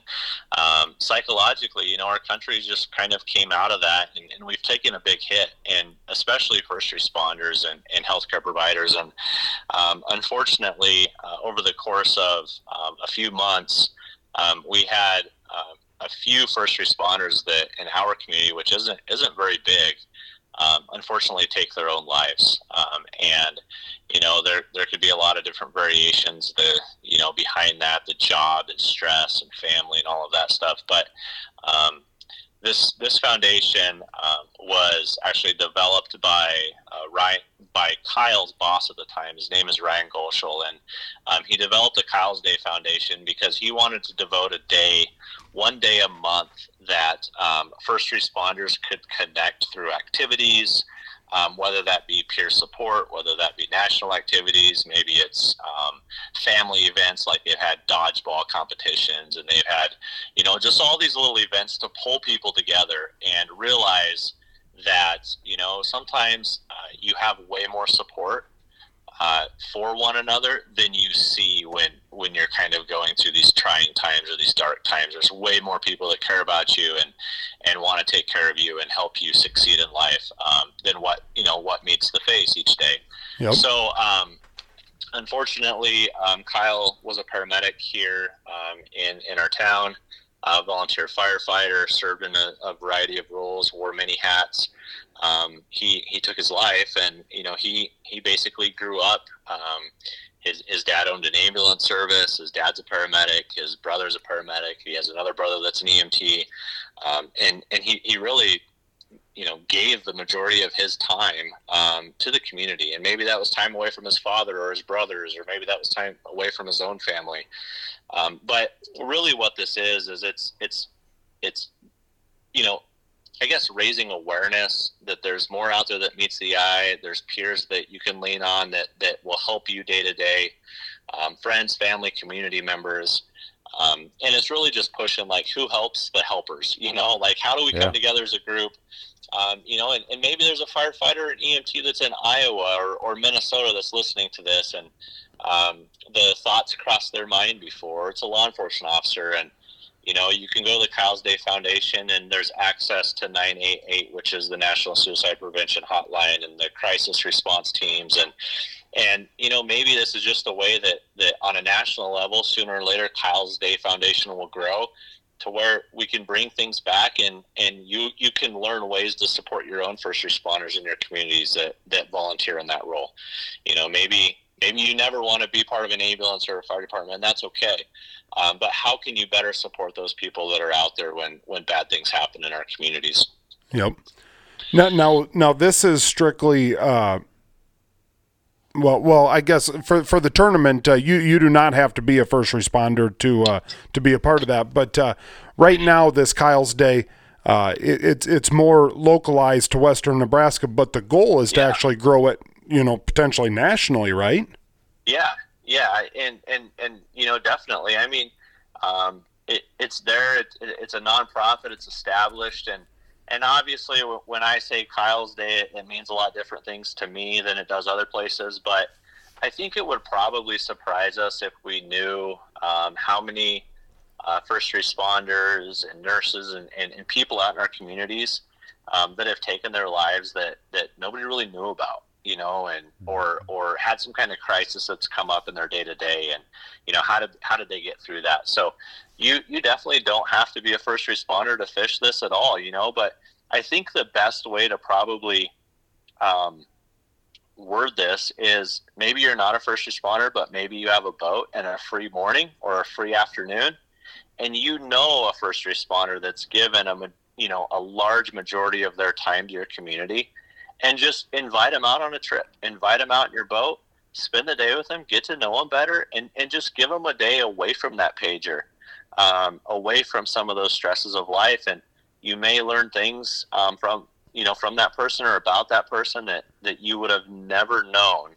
um, psychologically, you know, our country just kind of came out of that, and, and we've taken a big hit, and especially first responders and, and healthcare providers. And um, unfortunately, uh, over the course of um, a few months, um, we had uh, a few first responders that in our community, which isn't isn't very big, Um, unfortunately take their own lives. Um, and, you know, there, there could be a lot of different variations there, you know, behind that, the job and stress and family and all of that stuff. But, um, this, this foundation, um, was actually developed by, uh, Ryan, by Kyle's boss at the time. His name is Ryan Golschel. And, um, he developed the Kyle's Day Foundation because he wanted to devote a day, one day a month, that um, first responders could connect through activities, um, whether that be peer support, whether that be national activities, maybe it's um, family events, like they've had dodgeball competitions and they've had, you know, just all these little events to pull people together and realize that, you know, sometimes uh, you have way more support Uh, for one another than you see when when you're kind of going through these trying times or these dark times. There's way more people that care about you and and want to take care of you and help you succeed in life um, than what you know what meets the face each day. Yep. So um, unfortunately, um, Kyle was a paramedic here um, in in our town, a volunteer firefighter, served in a, a variety of roles, wore many hats. Um, he, he took his life, and, you know, he, he basically grew up, um, his, his dad owned an ambulance service. His dad's a paramedic. His brother's a paramedic. He has another brother that's an E M T. Um, and, and he, he really, you know, gave the majority of his time, um, to the community. And maybe that was time away from his father or his brothers, or maybe that was time away from his own family. Um, but really what this is, is it's, it's, it's, you know, I guess raising awareness that there's more out there that meets the eye. There's peers that you can lean on that, that will help you day to day, um, friends, family, community members. Um, and it's really just pushing, like, who helps the helpers, you know, like, how do we yeah. come together as a group? Um, you know, and, and maybe there's a firefighter, an E M T that's in Iowa or, or Minnesota that's listening to this. And, um, the thoughts crossed their mind before. It's a law enforcement officer. And, you know, you can go to the Kyle's Day Foundation, and there's access to nine eight eight, which is the National Suicide Prevention Hotline, and the crisis response teams. And, and you know, maybe this is just a way that, that on a national level, sooner or later, Kyle's Day Foundation will grow to where we can bring things back, and, and you, you can learn ways to support your own first responders in your communities that, that volunteer in that role. You know, maybe... Maybe you never want to be part of an ambulance or a fire department, and that's okay. Um, but how can you better support those people that are out there when, when bad things happen in our communities? Yep. Now, now, now this is strictly, uh, well, well, I guess for, for the tournament, uh, you, you do not have to be a first responder to, uh, to be a part of that. But uh, right now, this Kyle's Day, uh, it, it's, it's more localized to Western Nebraska, but the goal is to yeah. actually grow it, you know, potentially nationally, right? Yeah. Yeah. And, and, and, you know, definitely, I mean, um, it, it's there, it, it's a nonprofit, it's established. And, and obviously when I say Kyle's Day, it, it means a lot of different things to me than it does other places. But I think it would probably surprise us if we knew, um, how many, uh, first responders and nurses and, and, and people out in our communities, um, that have taken their lives that, that nobody really knew about. You know, and or or had some kind of crisis that's come up in their day to day, and you know how did how did they get through that? So, you you definitely don't have to be a first responder to fish this at all, you know. But I think the best way to probably um, word this is maybe you're not a first responder, but maybe you have a boat and a free morning or a free afternoon, and you know a first responder that's given a you know a large majority of their time to your community. And just invite them out on a trip, invite them out in your boat, spend the day with them, get to know them better, and, and just give them a day away from that pager, um, away from some of those stresses of life. And you may learn things um, from, you know, from that person or about that person that, that you would have never known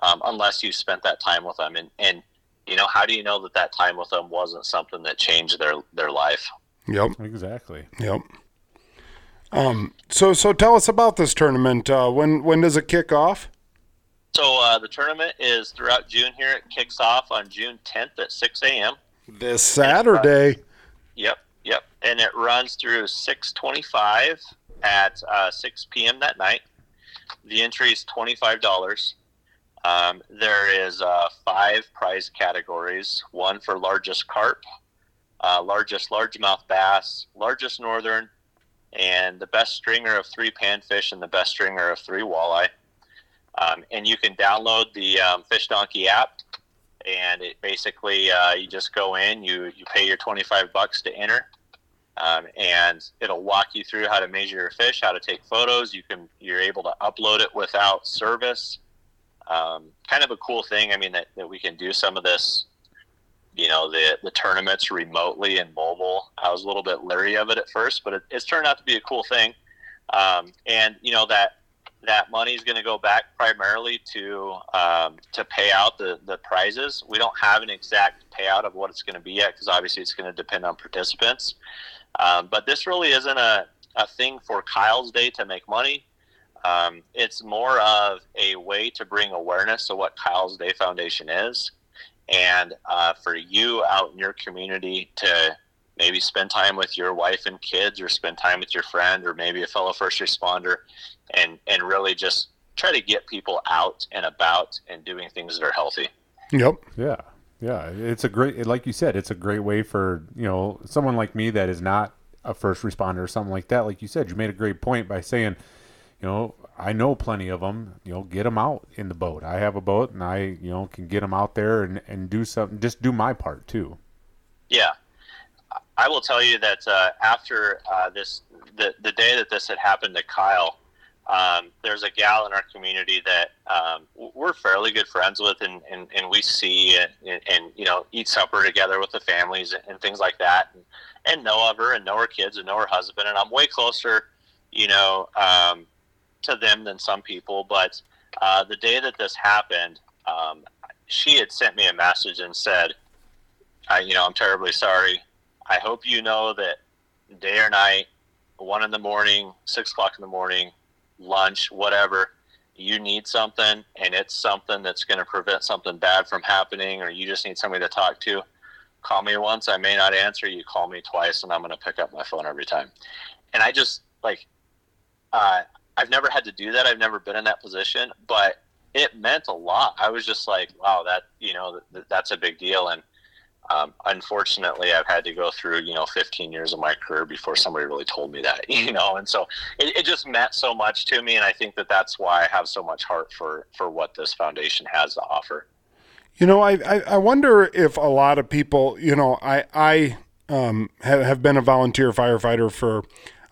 um, unless you spent that time with them. And, and, you know, how do you know that that time with them wasn't something that changed their, their life? Yep. Exactly. Yep. Um, so, so tell us about this tournament. Uh, when, when does it kick off? So, uh, the tournament is throughout June here. It kicks off on June tenth at six a.m. This Saturday. And, uh, yep. Yep. And it runs through six twenty-five at, uh, six p.m. that night. The entry is twenty-five dollars. Um, there is, uh, five prize categories, one for largest carp, uh, largest largemouth bass, largest northern, and the best stringer of three panfish and the best stringer of three walleye. Um, and you can download the um, Fish Donkey app, and it basically uh, you just go in, you, you pay your twenty-five bucks to enter, um, and it'll walk you through how to measure your fish, how to take photos. You can, you're able to upload it without service. Um, kind of a cool thing, I mean, that, that we can do some of this, you know, the the tournaments remotely and mobile. I was a little bit leery of it at first, but it, it's turned out to be a cool thing. Um, and, you know, that that money is going to go back primarily to um, to pay out the, the prizes. We don't have an exact payout of what it's going to be yet because obviously it's going to depend on participants. Um, but this really isn't a, a thing for Kyle's Day to make money. Um, it's more of a way to bring awareness to what Kyle's Day Foundation is. And uh, for you out in your community to maybe spend time with your wife and kids or spend time with your friend or maybe a fellow first responder and, and really just try to get people out and about and doing things that are healthy. Yep. Yeah. Yeah. It's a great, like you said, it's a great way for, you know, someone like me that is not a first responder or something like that. Like you said, you made a great point by saying, you know, I know plenty of them, you know, get them out in the boat. I have a boat and I, you know, can get them out there and, and do something, just do my part too. Yeah. I will tell you that uh, after uh, this, the, the day that this had happened to Kyle, um, there's a gal in our community that um, we're fairly good friends with and, and, and we see and, and, and, you know, eat supper together with the families and, and things like that and, and know of her and know her kids and know her husband. And I'm way closer, you know, um, to them than some people, but uh, the day that this happened, um, she had sent me a message and said, I, you know, I'm terribly sorry. I hope you know that day or night, one in the morning, six o'clock in the morning, lunch, whatever, you need something, and it's something that's going to prevent something bad from happening, or you just need somebody to talk to. Call me once, I may not answer. You call me twice, and I'm going to pick up my phone every time. And I just, like, uh, I've never had to do that. I've never been in that position, but it meant a lot. I was just like, wow, that, you know, th- that's a big deal. And um, unfortunately, I've had to go through, you know, fifteen years of my career before somebody really told me that, you know. And so it, it just meant so much to me, and I think that that's why I have so much heart for, for what this foundation has to offer. You know, I, I, I wonder if a lot of people, you know, I I um, have, have been a volunteer firefighter for,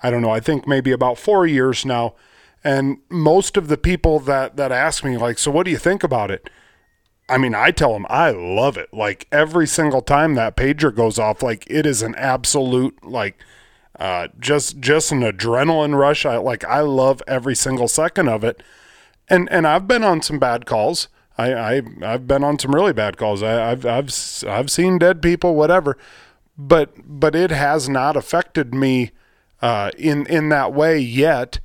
I don't know, I think maybe about four years now. And most of the people that, that ask me, like, so what do you think about it? I mean, I tell them I love it. Like, every single time that pager goes off, like, it is an absolute, like, uh, just just an adrenaline rush. I like, I love every single second of it. And and I've been on some bad calls. I, I I've been on some really bad calls. I, I've I've I've seen dead people, whatever, but but it has not affected me uh, in in that way yet.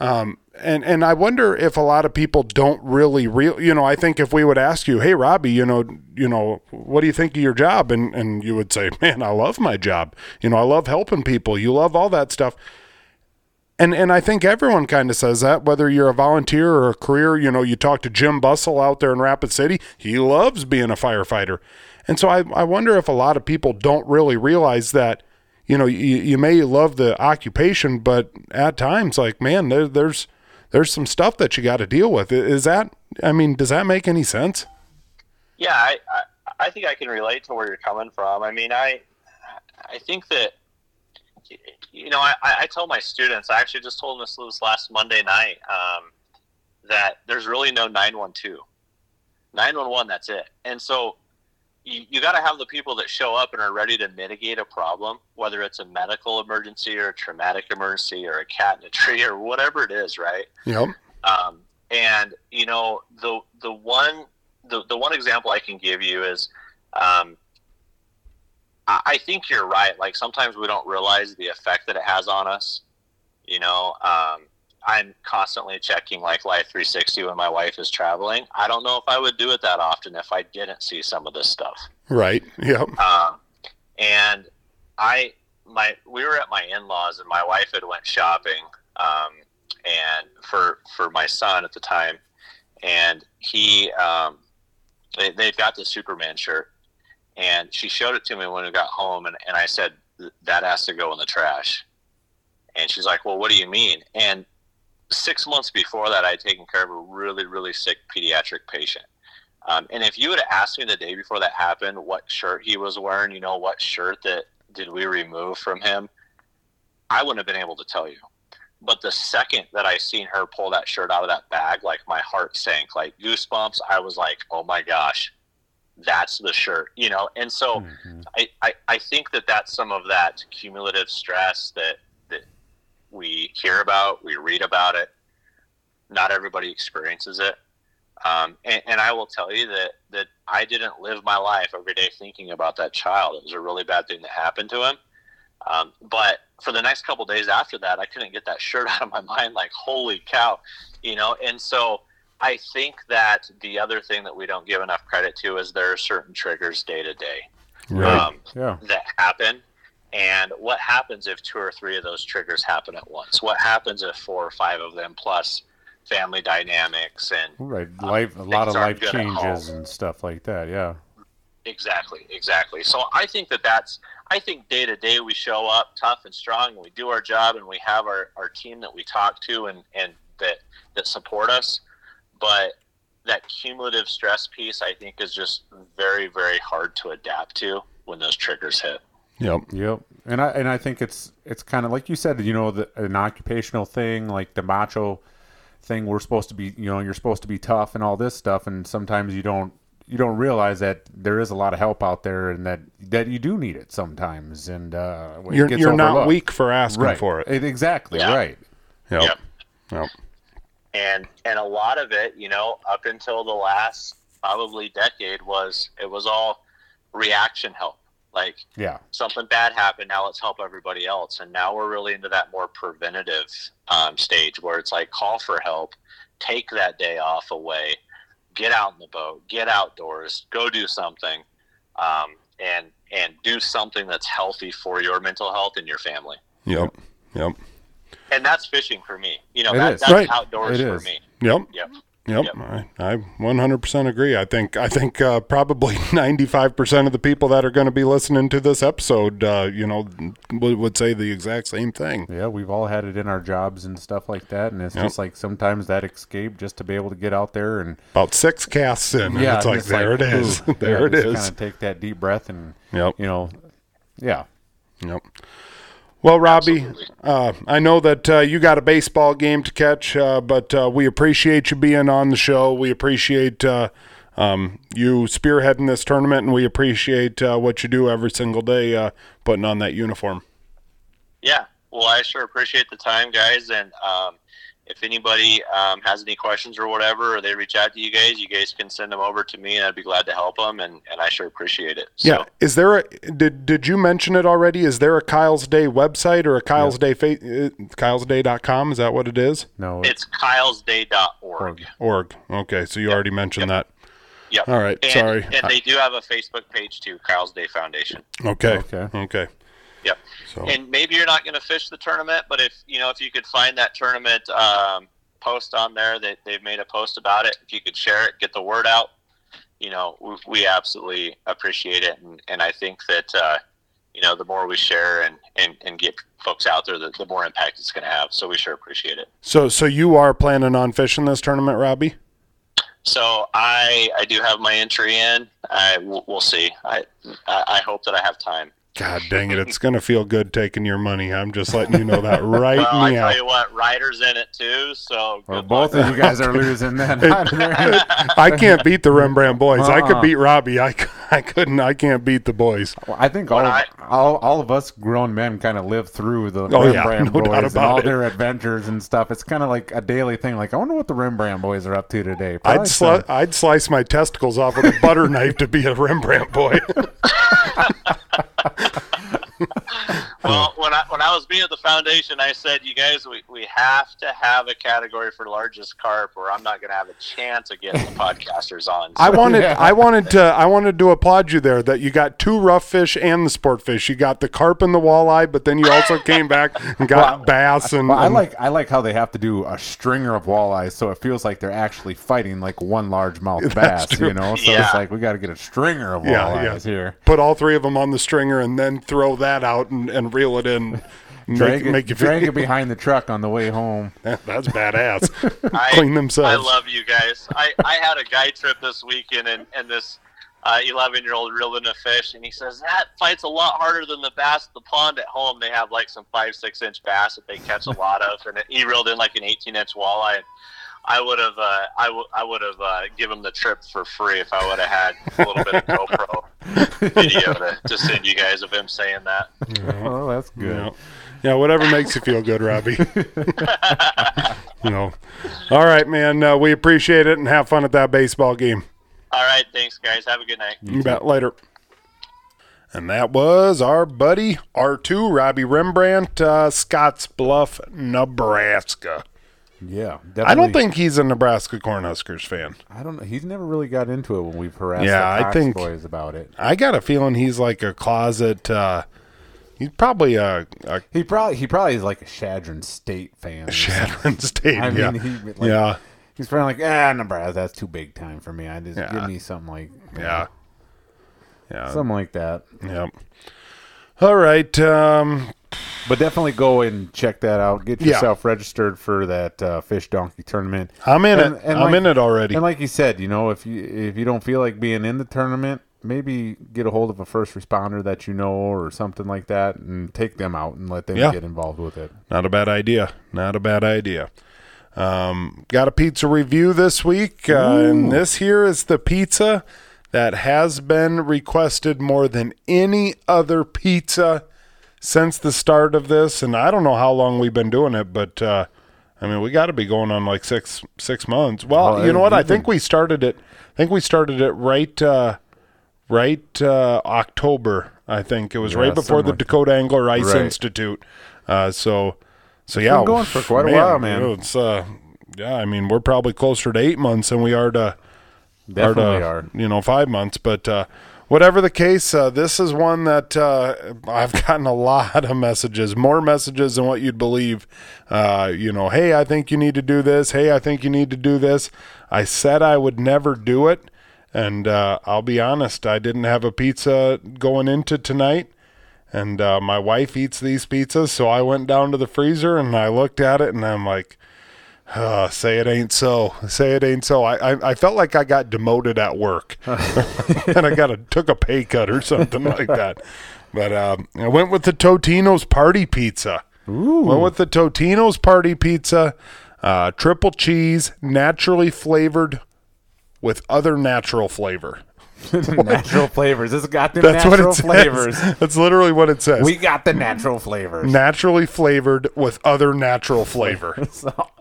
Um, and and I wonder if a lot of people don't really real. You know, I think if we would ask you, hey Robby, you know, you know, what do you think of your job? And and you would say, man, I love my job. You know, I love helping people. You love all that stuff. And and I think everyone kind of says that, whether you're a volunteer or a career. You know, you talk to Jim Bussell out there in Rapid City, he loves being a firefighter. And so I, I wonder if a lot of people don't really realize that, you know, you, you may love the occupation, but at times, like, man, there, there's there's some stuff that you got to deal with. Is that, I mean, does that make any sense? Yeah, I, I, I think I can relate to where you're coming from. I mean, I I think that, you know, I, I tell my students, I actually just told them this, this last Monday night, um, that there's really no nine one two. nine one one, that's it. And so you, you got to have the people that show up and are ready to mitigate a problem, whether it's a medical emergency or a traumatic emergency or a cat in a tree or whatever it is, right? Yep. Um, and, you know, the the one the, the one example I can give you is um, – I think you're right. Like, sometimes we don't realize the effect that it has on us. You know, um, I'm constantly checking, like, Life three sixty when my wife is traveling. I don't know if I would do it that often if I didn't see some of this stuff. Right. Yep. Um, and I, my, we were at my in-laws, and my wife had went shopping, um, and for for my son at the time, and he, um, they they got the Superman shirt. And she showed it to me when we got home, and, and I said, that has to go in the trash. And she's like, well, what do you mean? And six months before that, I had taken care of a really, really sick pediatric patient. Um, and if you would have asked me the day before that happened what shirt he was wearing, you know, what shirt that did we remove from him, I wouldn't have been able to tell you. But the second that I seen her pull that shirt out of that bag, like, my heart sank, like goosebumps. I was like, oh my gosh. That's the shirt, you know? And so mm-hmm. I, I, I think that that's some of that cumulative stress that, that we hear about, we read about it. Not everybody experiences it. Um, and, and I will tell you that, that I didn't live my life every day thinking about that child. It was a really bad thing that happened to him. Um, but for the next couple of days after that, I couldn't get that shirt out of my mind, like, holy cow, you know? And so I think that the other thing that we don't give enough credit to is there are certain triggers day to day that happen. And what happens if two or three of those triggers happen at once? What happens if four or five of them, plus family dynamics and right, life, um, a lot of life changes and stuff like that. Yeah, exactly. Exactly. So I think that that's, I think day to day we show up tough and strong, and we do our job, and we have our, our team that we talk to and, and that, that support us. But that cumulative stress piece, I think, is just very, very hard to adapt to when those triggers hit. Yep, yep. And I and I think it's it's kind of like you said, you know, the, an occupational thing, like the macho thing. We're supposed to be, you know, you're supposed to be tough and all this stuff. And sometimes you don't you don't realize that there is a lot of help out there, and that, that you do need it sometimes. And uh, it you're gets you're overlooked. Not weak for asking right. for it. it exactly yeah. right. Yep. Yep. yep. And and a lot of it, you know, up until the last probably decade was, it was all reaction help. Like, yeah, something bad happened. Now let's help everybody else. And now we're really into that more preventative um, stage where it's like, call for help, take that day off away, get out in the boat, get outdoors, go do something, um, and and do something that's healthy for your mental health and your family. Yep, yep. And that's fishing for me. You know, that, that's right. outdoors it for is. me. Yep, yep. Yep, yep. I, I one hundred percent agree. I think I think uh, probably ninety-five percent of the people that are going to be listening to this episode, uh, you know, w- would say the exact same thing. Yeah, we've all had it in our jobs and stuff like that, and it's yep. just like sometimes that escape just to be able to get out there and about six casts in, yeah, and it's like, it's there like, it is, ooh, there yeah, it just is. Kind of take that deep breath and yep. you know, yeah, yep. Well, Robby, uh, I know that uh, you got a baseball game to catch, uh, but uh, we appreciate you being on the show. We appreciate uh, um, you spearheading this tournament, and we appreciate uh, what you do every single day, uh, putting on that uniform. Yeah, well, I sure appreciate the time, guys, and um, if anybody um, has any questions or whatever, or they reach out to you guys, you guys can send them over to me, and I'd be glad to help them, and, and I sure appreciate it. So. Yeah. Is there a did, – did you mention it already? Is there a Kyle's Day website or a Kyle's yeah. Day fa- – kyles day dot com? Is that what it is? No. It's, it's kyles day dot org. Org. Okay. So you yep. already mentioned yep. that. Yeah. All right. And, sorry. And I, they do have a Facebook page too, Kyle's Day Foundation. Okay. Okay. Okay. Yep. So. And maybe you're not going to fish the tournament, but if you know if you could find that tournament um, post on there, that they, they've made a post about it. If you could share it, get the word out. You know, we, we absolutely appreciate it, and, and I think that uh, you know the more we share and, and, and get folks out there, the, the more impact it's going to have. So we sure appreciate it. So, so you are planning on fishing this tournament, Robby? So I I do have my entry in. I we'll, we'll see. I I hope that I have time. God dang it, it's going to feel good taking your money. I'm just letting you know that right well, now. I'll tell you what, Ryder's in it too, so... Well, both of you guys are losing that. it, it, I can't beat the Rembrandt boys. Uh-uh. I could beat Robby. I, I couldn't. I can't beat the boys. Well, I think all, I, of, all all of us grown men kind of live through the oh, Rembrandt yeah, no boys and all it. their adventures and stuff. It's kind of like a daily thing. Like, I wonder what the Rembrandt boys are up to today. I'd, sli- I'd slice my testicles off with a butter knife to be a Rembrandt boy. Well, when I when I was being at the foundation, I said, you guys, we, we have to have a category for largest carp, or I'm not going to have a chance of getting the podcasters on. So, I wanted yeah. I wanted to I wanted to applaud you there that you got two rough fish and the sport fish. You got the carp and the walleye, but then you also came back and got well, bass. And, well, I and, like I like how they have to do a stringer of walleyes, so it feels like they're actually fighting like one largemouth bass. You know, so yeah. it's like we got to get a stringer of yeah, walleyes yeah. here. Put all three of them on the stringer and then throw that out and, and reel it in. Drag, make, it, make you drag it behind the truck on the way home. That's badass. I, Clean themselves. I love you guys. I, I had a guy trip this weekend, and, and this uh, eleven-year-old reeled in a fish, and he says, that fight's a lot harder than the bass at the pond at home. They have like some five, six-inch bass that they catch a lot of, and he reeled in like an eighteen-inch walleye. And I would have uh, I, w- I would have uh, given him the trip for free if I would have had a little bit of GoPro video to, to send you guys of him saying that. Yeah. Oh, that's good. Yeah. yeah, whatever makes you feel good, Robby. you know. All right, man. Uh, we appreciate it, and have fun at that baseball game. All right, thanks, guys. Have a good night. You bet. Later. And that was our buddy R two, Robby Rembrandt, uh, Scottsbluff, Nebraska. Yeah, definitely. I don't think he's a Nebraska Cornhuskers fan. I don't know. He's never really got into it when we've harassed yeah, the Cox I think, boys about it. I got a feeling he's like a closet. Uh, he's probably a, a he probably he probably is like a Chadron State fan. Chadron State. I yeah. mean, he, like, yeah, he's probably like ah Nebraska. That's too big time for me. I just yeah. give me something like yeah, yeah, something like that. Yep. All right. Um, But definitely go and check that out. Get yourself yeah. registered for that uh, Fish Donkey tournament. I'm in and, it. And I'm like, in it already. And like you said, you know, if you if you don't feel like being in the tournament, maybe get a hold of a first responder that you know or something like that, and take them out and let them yeah. get involved with it. Not a bad idea. Not a bad idea. Um, got a pizza review this week, uh, and this here is the pizza that has been requested more than any other pizza since the start of this, and I don't know how long we've been doing it, but uh, I mean, we got to be going on like six six months. Well, well you know what? I think we started it. I think we started it right, uh, right uh, October I think. It was yeah, right before the Dakota Angler Ice right. Institute. Uh, so, so it's yeah. It's been going for quite man, a while, man. You know, it's, uh, yeah, I mean, we're probably closer to eight months than we are to, Definitely are to are. you know, five months. But uh, whatever the case, uh, this is one that uh, I've gotten a lot of messages, more messages than what you'd believe. Uh, you know, hey, I think you need to do this. Hey, I think you need to do this. I said I would never do it. And uh, I'll be honest, I didn't have a pizza going into tonight. And uh, my wife eats these pizzas, so I went down to the freezer and I looked at it and I'm like, oh, say it ain't so. Say it ain't so. I, I, I felt like I got demoted at work. And I got a, took a pay cut or something like that. But um, I went with the Totino's Party Pizza. Ooh. Went with the Totino's Party Pizza. Uh, triple cheese, naturally flavored with other natural flavor. Natural flavors. It's got the that's natural flavors. Says. That's literally what it says. We got the natural flavors. Naturally flavored with other natural flavor.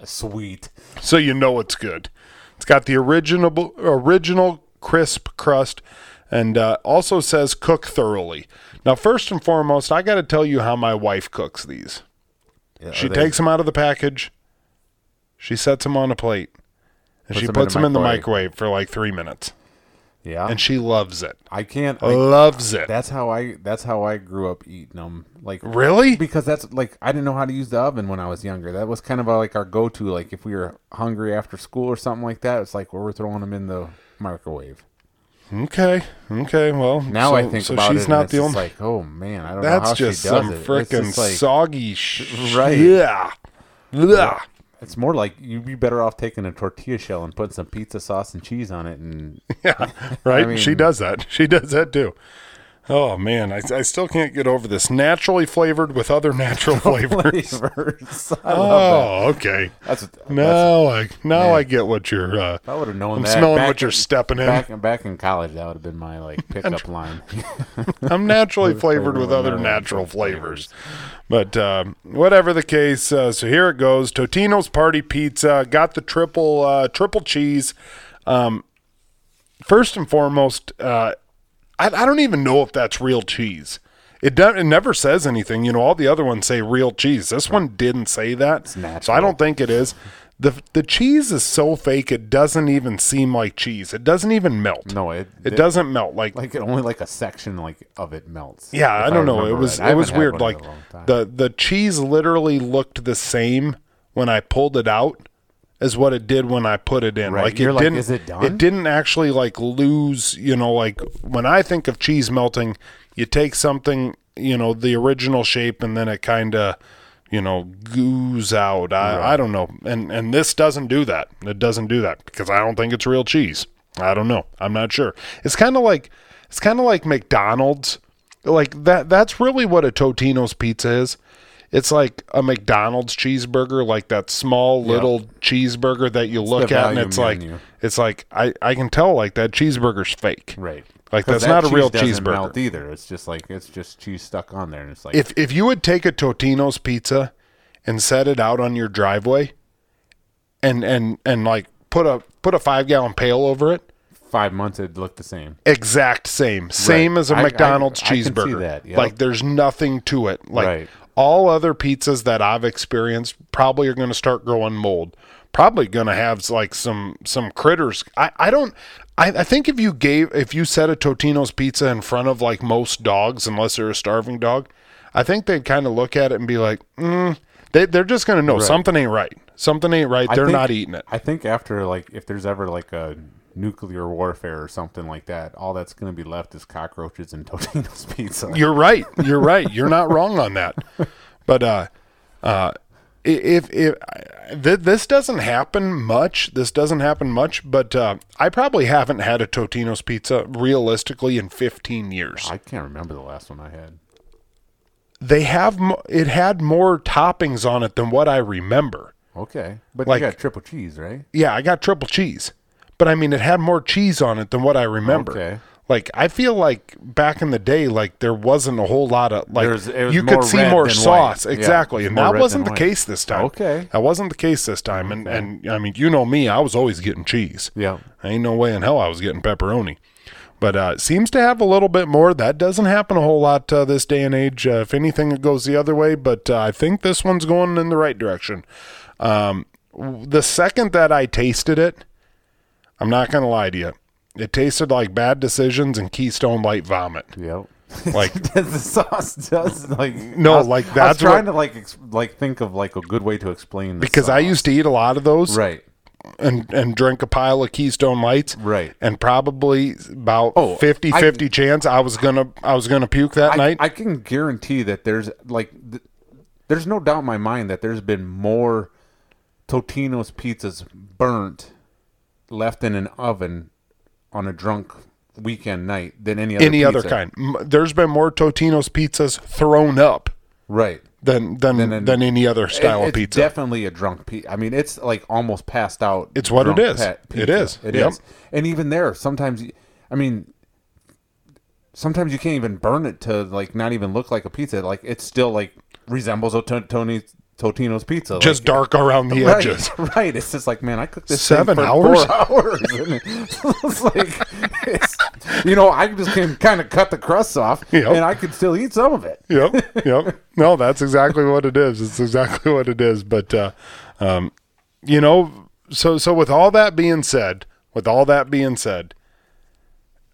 Sweet. So you know it's good. It's got the original, original crisp crust and uh, also says cook thoroughly. Now, first and foremost, I got to tell you how my wife cooks these. Yeah, she they... takes them out of the package. She sets them on a plate. And puts she them puts in them in the microwave for like three minutes. Yeah, and she loves it. I can't I, loves it. That's how I. That's how I grew up eating them. Like really, because that's like I didn't know how to use the oven when I was younger. That was kind of like our go-to. Like if we were hungry after school or something like that, it's like well, we're throwing them in the microwave. Okay. Okay. Well, now so, I think so about she's it. Not the only. Like oh man, I don't that's know how she does it. That's just some freaking like, soggy shit. Right. Yeah. Yeah. It's more like you'd be better off taking a tortilla shell and putting some pizza sauce and cheese on it. And yeah, right? I mean, she does that. She does that, too. Oh, man. I, I still can't get over this. Naturally flavored with other natural flavors. flavors. I love oh, that. okay. That's, that's, now I now man. I get what you're... Uh, I would have known I'm that. I'm smelling back what you're in, stepping in. Back, back in college, that would have been my like pickup line. I'm naturally flavored with other natural flavors. flavors. But uh, whatever the case, uh, so here it goes. Totino's Party Pizza. Got the triple uh, triple cheese. Um, first and foremost, uh, I, I don't even know if that's real cheese. It doesn't. It never says anything. You know, all the other ones say real cheese. This one didn't say that, so I don't think it is. the The cheese is so fake; it doesn't even seem like cheese. It doesn't even melt. No, it it, it doesn't melt. Like like it, only like a section like of it melts. Yeah, I don't I know. It was right. it was weird. Like the the cheese literally looked the same when I pulled it out as what it did when I put it in. Right. Like You're it like, didn't. Is it done? It didn't actually like lose. You know, like when I think of cheese melting, you take something you know the original shape and then it kind of. you know, goose out. I, right. I don't know. And and this doesn't do that. It doesn't do that because I don't think it's real cheese. I don't know. I'm not sure. It's kind of like it's kind of like McDonald's. Like that that's really what a Totino's pizza is. It's like a McDonald's cheeseburger, like that small yep. little cheeseburger that you it's look at and it's menu. like it's like I, I can tell like that cheeseburger's fake. Right. Like that's that not a real doesn't cheeseburger melt either. It's just like it's just cheese stuck on there, and it's like if if you would take a Totino's pizza and set it out on your driveway, and and and like put a put a five gallon pail over it, five months it'd look the same, exact same, right. same as a I, McDonald's I, I, cheeseburger. I can see that. Yep. Like there's nothing to it. Like right. all other pizzas that I've experienced probably are going to start growing mold. Probably going to have like some some critters. I I don't. I, I think if you gave, if you set a Totino's pizza in front of like most dogs, unless they're a starving dog, I think they'd kind of look at it and be like, mm, they, they're just going to know right. something ain't right. Something ain't right. I they're think, not eating it. I think after like, if there's ever like a nuclear warfare or something like that, all that's going to be left is cockroaches and Totino's pizza. You're right. You're right. You're not wrong on that. But, uh, uh, If, if if this doesn't happen much, this doesn't happen much, but uh, I probably haven't had a Totino's pizza realistically in fifteen years. I can't remember the last one I had. They have it had more toppings on it than what I remember. Okay, but like, you got triple cheese, right? Yeah, I got triple cheese, but I mean it had more cheese on it than what I remember. Okay. Like, I feel like back in the day, like, there wasn't a whole lot of, like, was, was you could see more sauce. White. Exactly. Yeah, and that wasn't the white. case this time. Okay. That wasn't the case this time. And, okay. and I mean, you know me. I was always getting cheese. Yeah. Ain't no way in hell I was getting pepperoni. But uh, seems to have a little bit more. That doesn't happen a whole lot uh, this day and age. Uh, if anything, it goes the other way. But uh, I think this one's going in the right direction. Um, the second that I tasted it, I'm not going to lie to you, it tasted like bad decisions and Keystone Light vomit. Yep. Like the sauce does like no I was, like that's I was trying what, to like ex- like think of like a good way to explain this because sauce. I used to eat a lot of those, right, and and drink a pile of Keystone Lights, right, and probably about oh, fifty-fifty I, chance I was gonna I was gonna puke that I, night. I can guarantee that there's like th- there's no doubt in my mind that there's been more Totino's pizzas burnt left in an oven on a drunk weekend night than any other any pizza. other kind. There's been more Totino's pizzas thrown up, right, than than than, an, than any other style it, of pizza. It's definitely a drunk pizza. I mean, it's like almost passed out. It's what it is. It is. It yep. is. And even there, sometimes, I mean, sometimes you can't even burn it to like not even look like a pizza. Like it still like resembles a t- Tony's. Totino's pizza, just like, dark around the right, edges. Right, it's just like, man, I cooked this seven thing for hours. Four hours. It's like, it's, you know, I just can kind of cut the crust off, yep. and I can still eat some of it. Yep, yep. No, that's exactly what it is. It's exactly what it is. But uh, um, you know, so so with all that being said, with all that being said,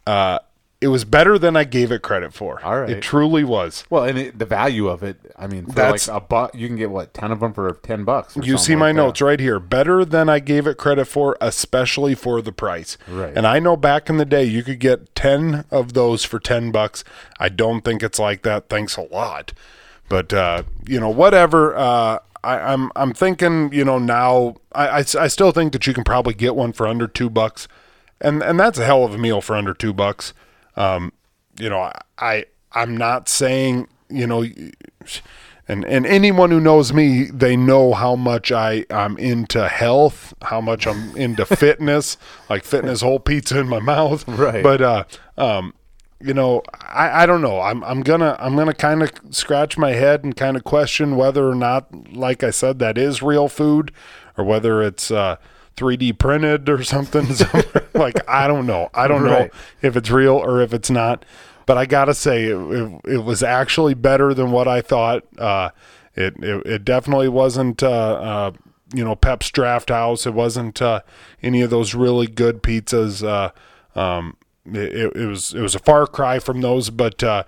uh, it was better than I gave it credit for. All right. It truly was. Well, and it, the value of it, I mean, for That's, like a buck, you can get, what, ten of them for ten bucks? You see my like notes that. Right here. Better than I gave it credit for, especially for the price. Right. And I know back in the day, you could get ten of those for ten bucks. I don't think it's like that. Thanks a lot. But, uh, you know, whatever. Uh, I, I'm I'm thinking, you know, now, I, I, I still think that you can probably get one for under two bucks. And, and that's a hell of a meal for under two bucks. Um, you know, I, I, I'm not saying, you know, and, and anyone who knows me, they know how much I I'm into health, how much I'm into fitness, like fitness, whole pizza in my mouth. Right. But, uh, um, you know, I, I don't know. I'm, I'm gonna, I'm gonna kind of scratch my head and kind of question whether or not, like I said, that is real food or whether it's, uh, three D printed or something. Like, I don't know. I don't right. know if it's real or if it's not. But I got to say, it, it, it was actually better than what I thought. Uh, it, it it definitely wasn't, uh, uh, you know, Pep's Draft House. It wasn't uh, any of those really good pizzas. Uh, um, it, it was it was a far cry from those. But uh,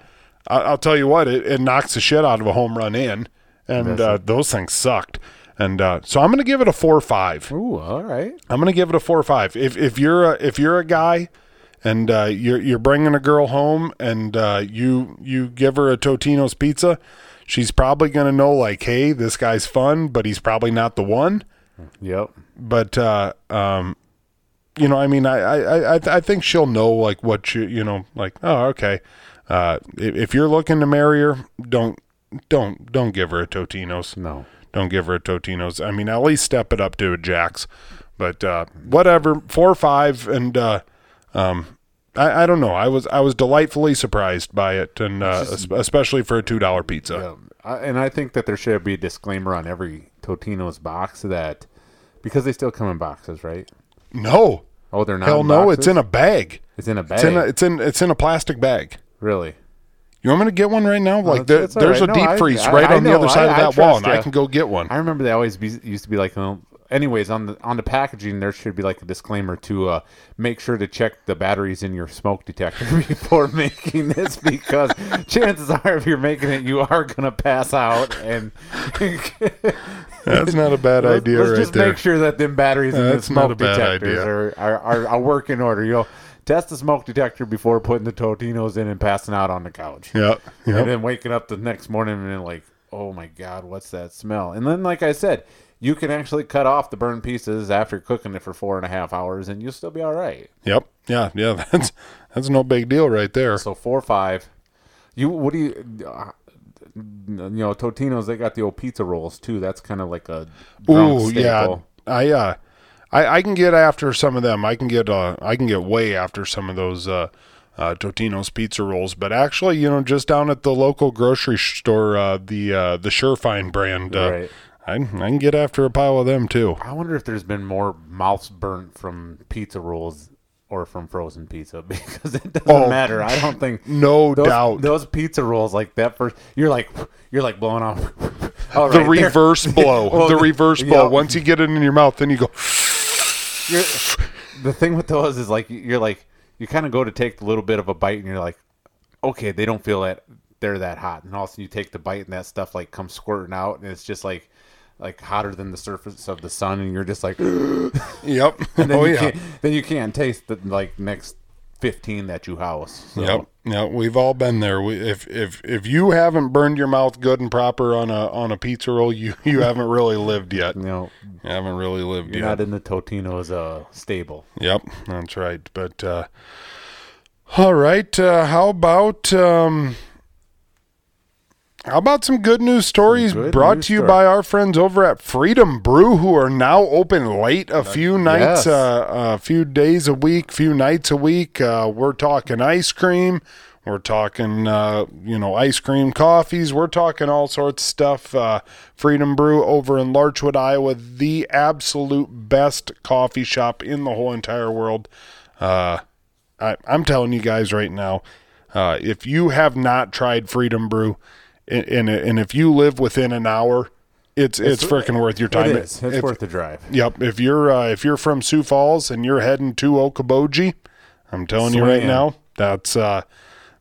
I, I'll tell you what, it, it knocks the shit out of a home run in. And uh, those things sucked. And uh, so I'm going to give it a four or five. Ooh, all right. I'm going to give it a four or five. If if you're a, if you're a guy, and uh, you're you're bringing a girl home, and uh, you you give her a Totino's pizza, she's probably going to know like, hey, this guy's fun, but he's probably not the one. Yep. But uh, um, you know, I mean, I I I, I think she'll know like what you you know like oh okay, uh, if, if you're looking to marry her, don't don't don't give her a Totino's. No. Don't give her a Totino's. I mean, at least step it up to a Jack's. But uh, whatever, four or five, and uh, um, I, I don't know. I was I was delightfully surprised by it, and uh, just, especially for a two dollar pizza. Yeah. I, and I think that there should be a disclaimer on every Totino's box that, because they still come in boxes, right? No. Oh, they're not. Hell in no, boxes? It's in a bag. It's in a bag. It's in a, it's in it's in a plastic bag. Really? You want me to get one right now? Like, there, there's right. a no, deep I, freeze I, right I, on I the other side I, of that I wall, and you. I can go get one. I remember they always be, used to be like, well, anyways, on the on the packaging, there should be like a disclaimer to uh, make sure to check the batteries in your smoke detector before making this, because chances are, if you're making it, you are going to pass out. And that's not a bad let's, idea let's right just there. Make sure that them batteries uh, in the smoke detectors are, are, are, are work in order. You'll test the smoke detector before putting the Totino's in and passing out on the couch. Yeah, yep. And then waking up the next morning and like, oh my God, what's that smell? And then, like I said, you can actually cut off the burned pieces after cooking it for four and a half hours, and you'll still be all right. Yep. Yeah. Yeah. That's that's no big deal right there. So four or five. You what do you? Uh, you know, Totino's, they got the old pizza rolls too. That's kind of like a ooh staple. Yeah. I uh. I, I can get after some of them. I can get uh, I can get way after some of those uh, uh, Totino's pizza rolls. But actually, you know, just down at the local grocery store, uh, the uh, the Sure Fine brand, uh, right. I, I can get after a pile of them too. I wonder if there's been more mouths burnt from pizza rolls or from frozen pizza, because it doesn't oh, matter. I don't think no those, doubt those pizza rolls like that first you're like you're like blowing off right, the reverse there. blow. well, the reverse yeah. blow. Once you get it in your mouth, then you go. You're, the thing with those is like you're like you kind of go to take the little bit of a bite and you're like, okay, they don't feel that they're that hot, and all of a sudden you take the bite and that stuff like comes squirting out, and it's just like. Like hotter than the surface of the sun, and you're just like, yep. And then oh you yeah. Can't, then you can't taste the like next fifteen that you house. So. Yep. No, we've all been there. We, if if if you haven't burned your mouth good and proper on a on a pizza roll, you, you haven't really lived yet. No, you haven't really lived you're yet. Not in the Totino's uh, stable. Yep, that's right. But uh, all right, uh, how about? Um, How about some good news stories good brought news to you story. by our friends over at Freedom Brew, who are now open late a few nights, yes. uh, a few days a week, few nights a week. Uh, we're talking ice cream. We're talking, uh, you know, ice cream coffees. We're talking all sorts of stuff. Uh, Freedom Brew over in Larchwood, Iowa, the absolute best coffee shop in the whole entire world. Uh, I, I'm telling you guys right now, uh, if you have not tried Freedom Brew, And, and and if you live within an hour, it's it's, it's freaking worth your time. It is. It's if, worth the drive. Yep. If you're uh, if you're from Sioux Falls and you're heading to Okoboji, I'm telling Swing. you right now, that's uh,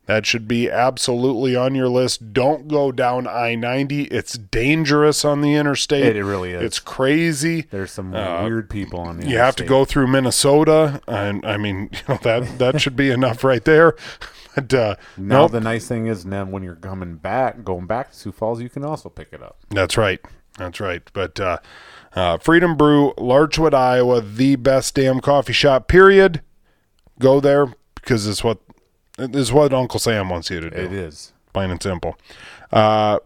that should be absolutely on your list. Don't go down I ninety. It's dangerous on the interstate. It, it really is. It's crazy. There's some uh, weird people on the. You interstate. have to go through Minnesota, and I mean, you know, that that should be enough right there. But, uh, now nope. the nice thing is now when you're coming back, going back to Sioux Falls, you can also pick it up. That's right. That's right. But uh, uh, Freedom Brew, Larchwood, Iowa, the best damn coffee shop, period. Go there because it's what, it's what Uncle Sam wants you to do. It is. Plain and simple. Uh,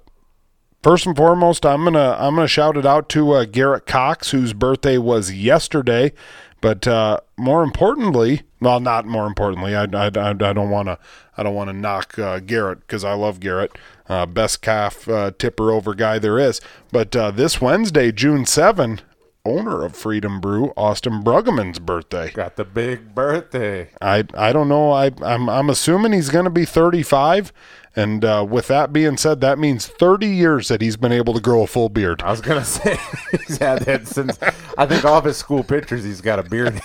first and foremost, I'm going to I'm gonna shout it out to uh, Garrett Cox, whose birthday was yesterday. But uh, more importantly, well, not more importantly, I, I, I don't want to I don't want to knock uh, Garrett because I love Garrett, uh, best calf uh, tipper over guy there is. But uh, this Wednesday, June seventh, owner of Freedom Brew, Austin Bruggeman's birthday. Got the big birthday. I I don't know. I I'm I'm assuming he's going to be thirty-five. And uh, with that being said, that means thirty years that he's been able to grow a full beard. I was going to say, he's had that since, I think all of his school pictures, he's got a beard.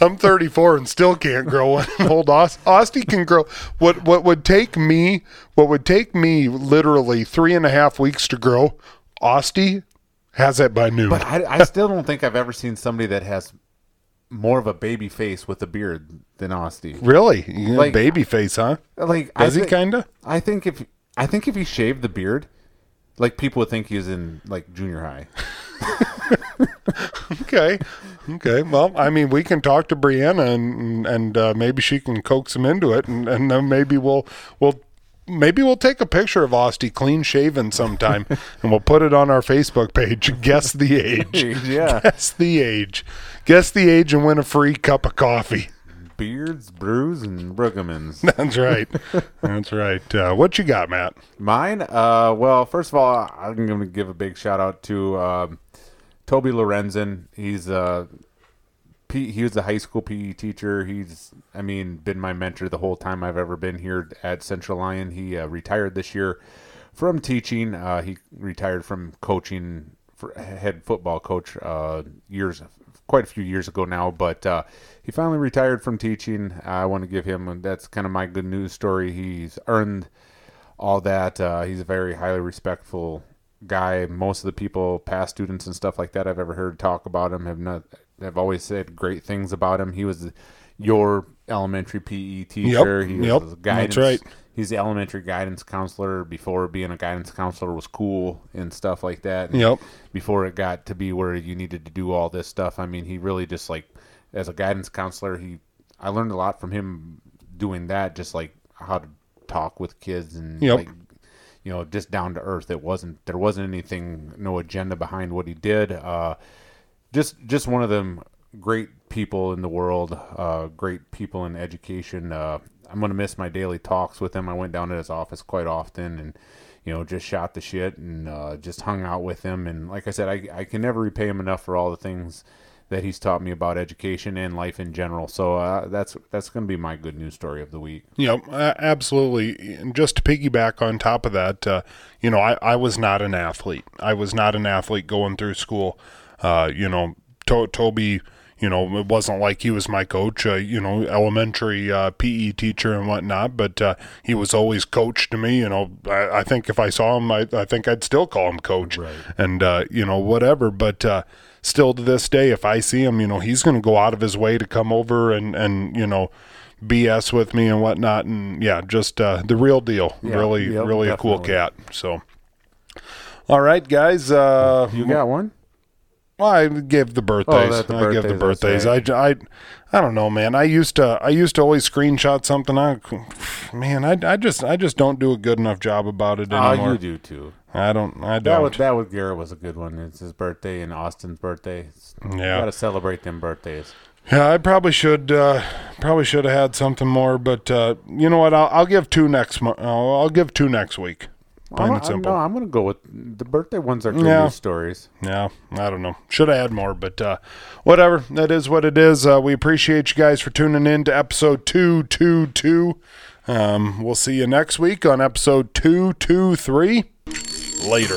I'm thirty-four and still can't grow one. Old Aust- Austie can grow. What what would take me, what would take me literally three and a half weeks to grow, Austie has it by noon. But I, I still don't think I've ever seen somebody that has more of a baby face with a beard than Austie. Really? You know, like, baby face, huh? Like, does th- he kind of? I think if I think if he shaved the beard, like people would think he's in like junior high. okay, okay. Well, I mean, we can talk to Brianna and and uh, maybe she can coax him into it, and, and then maybe we'll we'll. Maybe we'll take a picture of Austie clean shaven sometime and we'll put it on our Facebook page. Guess the age. Yeah. Guess the age. Guess the age and win a free cup of coffee. Beards, brews, and Bruggemans. That's right. That's right. Uh, what you got, Matt? Mine? Uh, well, first of all, I'm going to give a big shout out to uh, Toby Lorenzen. He's uh, P- he was a high school P E teacher. He's, I mean, been my mentor the whole time I've ever been here at Central Lion. He uh, retired this year from teaching. Uh, he retired from coaching, for head football coach uh, years, quite a few years ago now. But uh, he finally retired from teaching. I want to give him, that's kind of my good news story. He's earned all that. Uh, he's a very highly respectful guy. Most of the people, past students and stuff like that, I've ever heard talk about him have not... I've always said great things about him. He was your elementary P E teacher. Yep, he was yep, a guidance. That's right. He's the elementary guidance counselor before being a guidance counselor was cool and stuff like that. And yep. Before it got to be where you needed to do all this stuff. I mean, he really just like as a guidance counselor, he I learned a lot from him doing that, just like how to talk with kids and yep. like you know, just down to earth. It wasn't there wasn't anything, no agenda behind what he did. Uh, Just just one of them great people in the world, uh, great people in education. Uh, I'm going to miss my daily talks with him. I went down to his office quite often and, you know, just shot the shit and uh, just hung out with him. And like I said, I, I can never repay him enough for all the things that he's taught me about education and life in general. So uh, that's that's going to be my good news story of the week. Yeah, absolutely. And just to piggyback on top of that, uh, you know, I, I was not an athlete. I was not an athlete going through school. Uh, you know, to- Toby, you know, it wasn't like he was my coach, uh, you know, elementary uh, P E teacher and whatnot, but uh, he was always coach to me. You know, I, I think if I saw him, I, I think I'd still call him coach, right. and, uh, you know, whatever. But uh, still to this day, if I see him, you know, he's going to go out of his way to come over and, and, you know, B S with me and whatnot. And yeah, just uh, the real deal. Yeah, really, yep, really definitely. A cool cat. So, all right, guys. Uh, you got one? Well, I give the birthdays. Oh, the I birthdays, give the birthdays. Right. I, I, I don't know, man. I used to I used to always screenshot something. I, man, I, I just I just don't do a good enough job about it anymore. Oh, you do too. I don't. I don't. That with, that with Garrett was a good one. It's his birthday and Austin's birthday. It's, yeah, gotta celebrate them birthdays. Yeah, I probably should uh, probably should have had something more, but uh, you know what? I'll, I'll give two next month. I'll, I'll give two next week. Plain and simple. No, I'm going to go with the birthday ones are good yeah. news stories. Yeah, I don't know. Should have had more, but uh, whatever. That is what it is. Uh, we appreciate you guys for tuning in to episode two twenty-two. Um, we'll see you next week on episode two twenty-three. Later.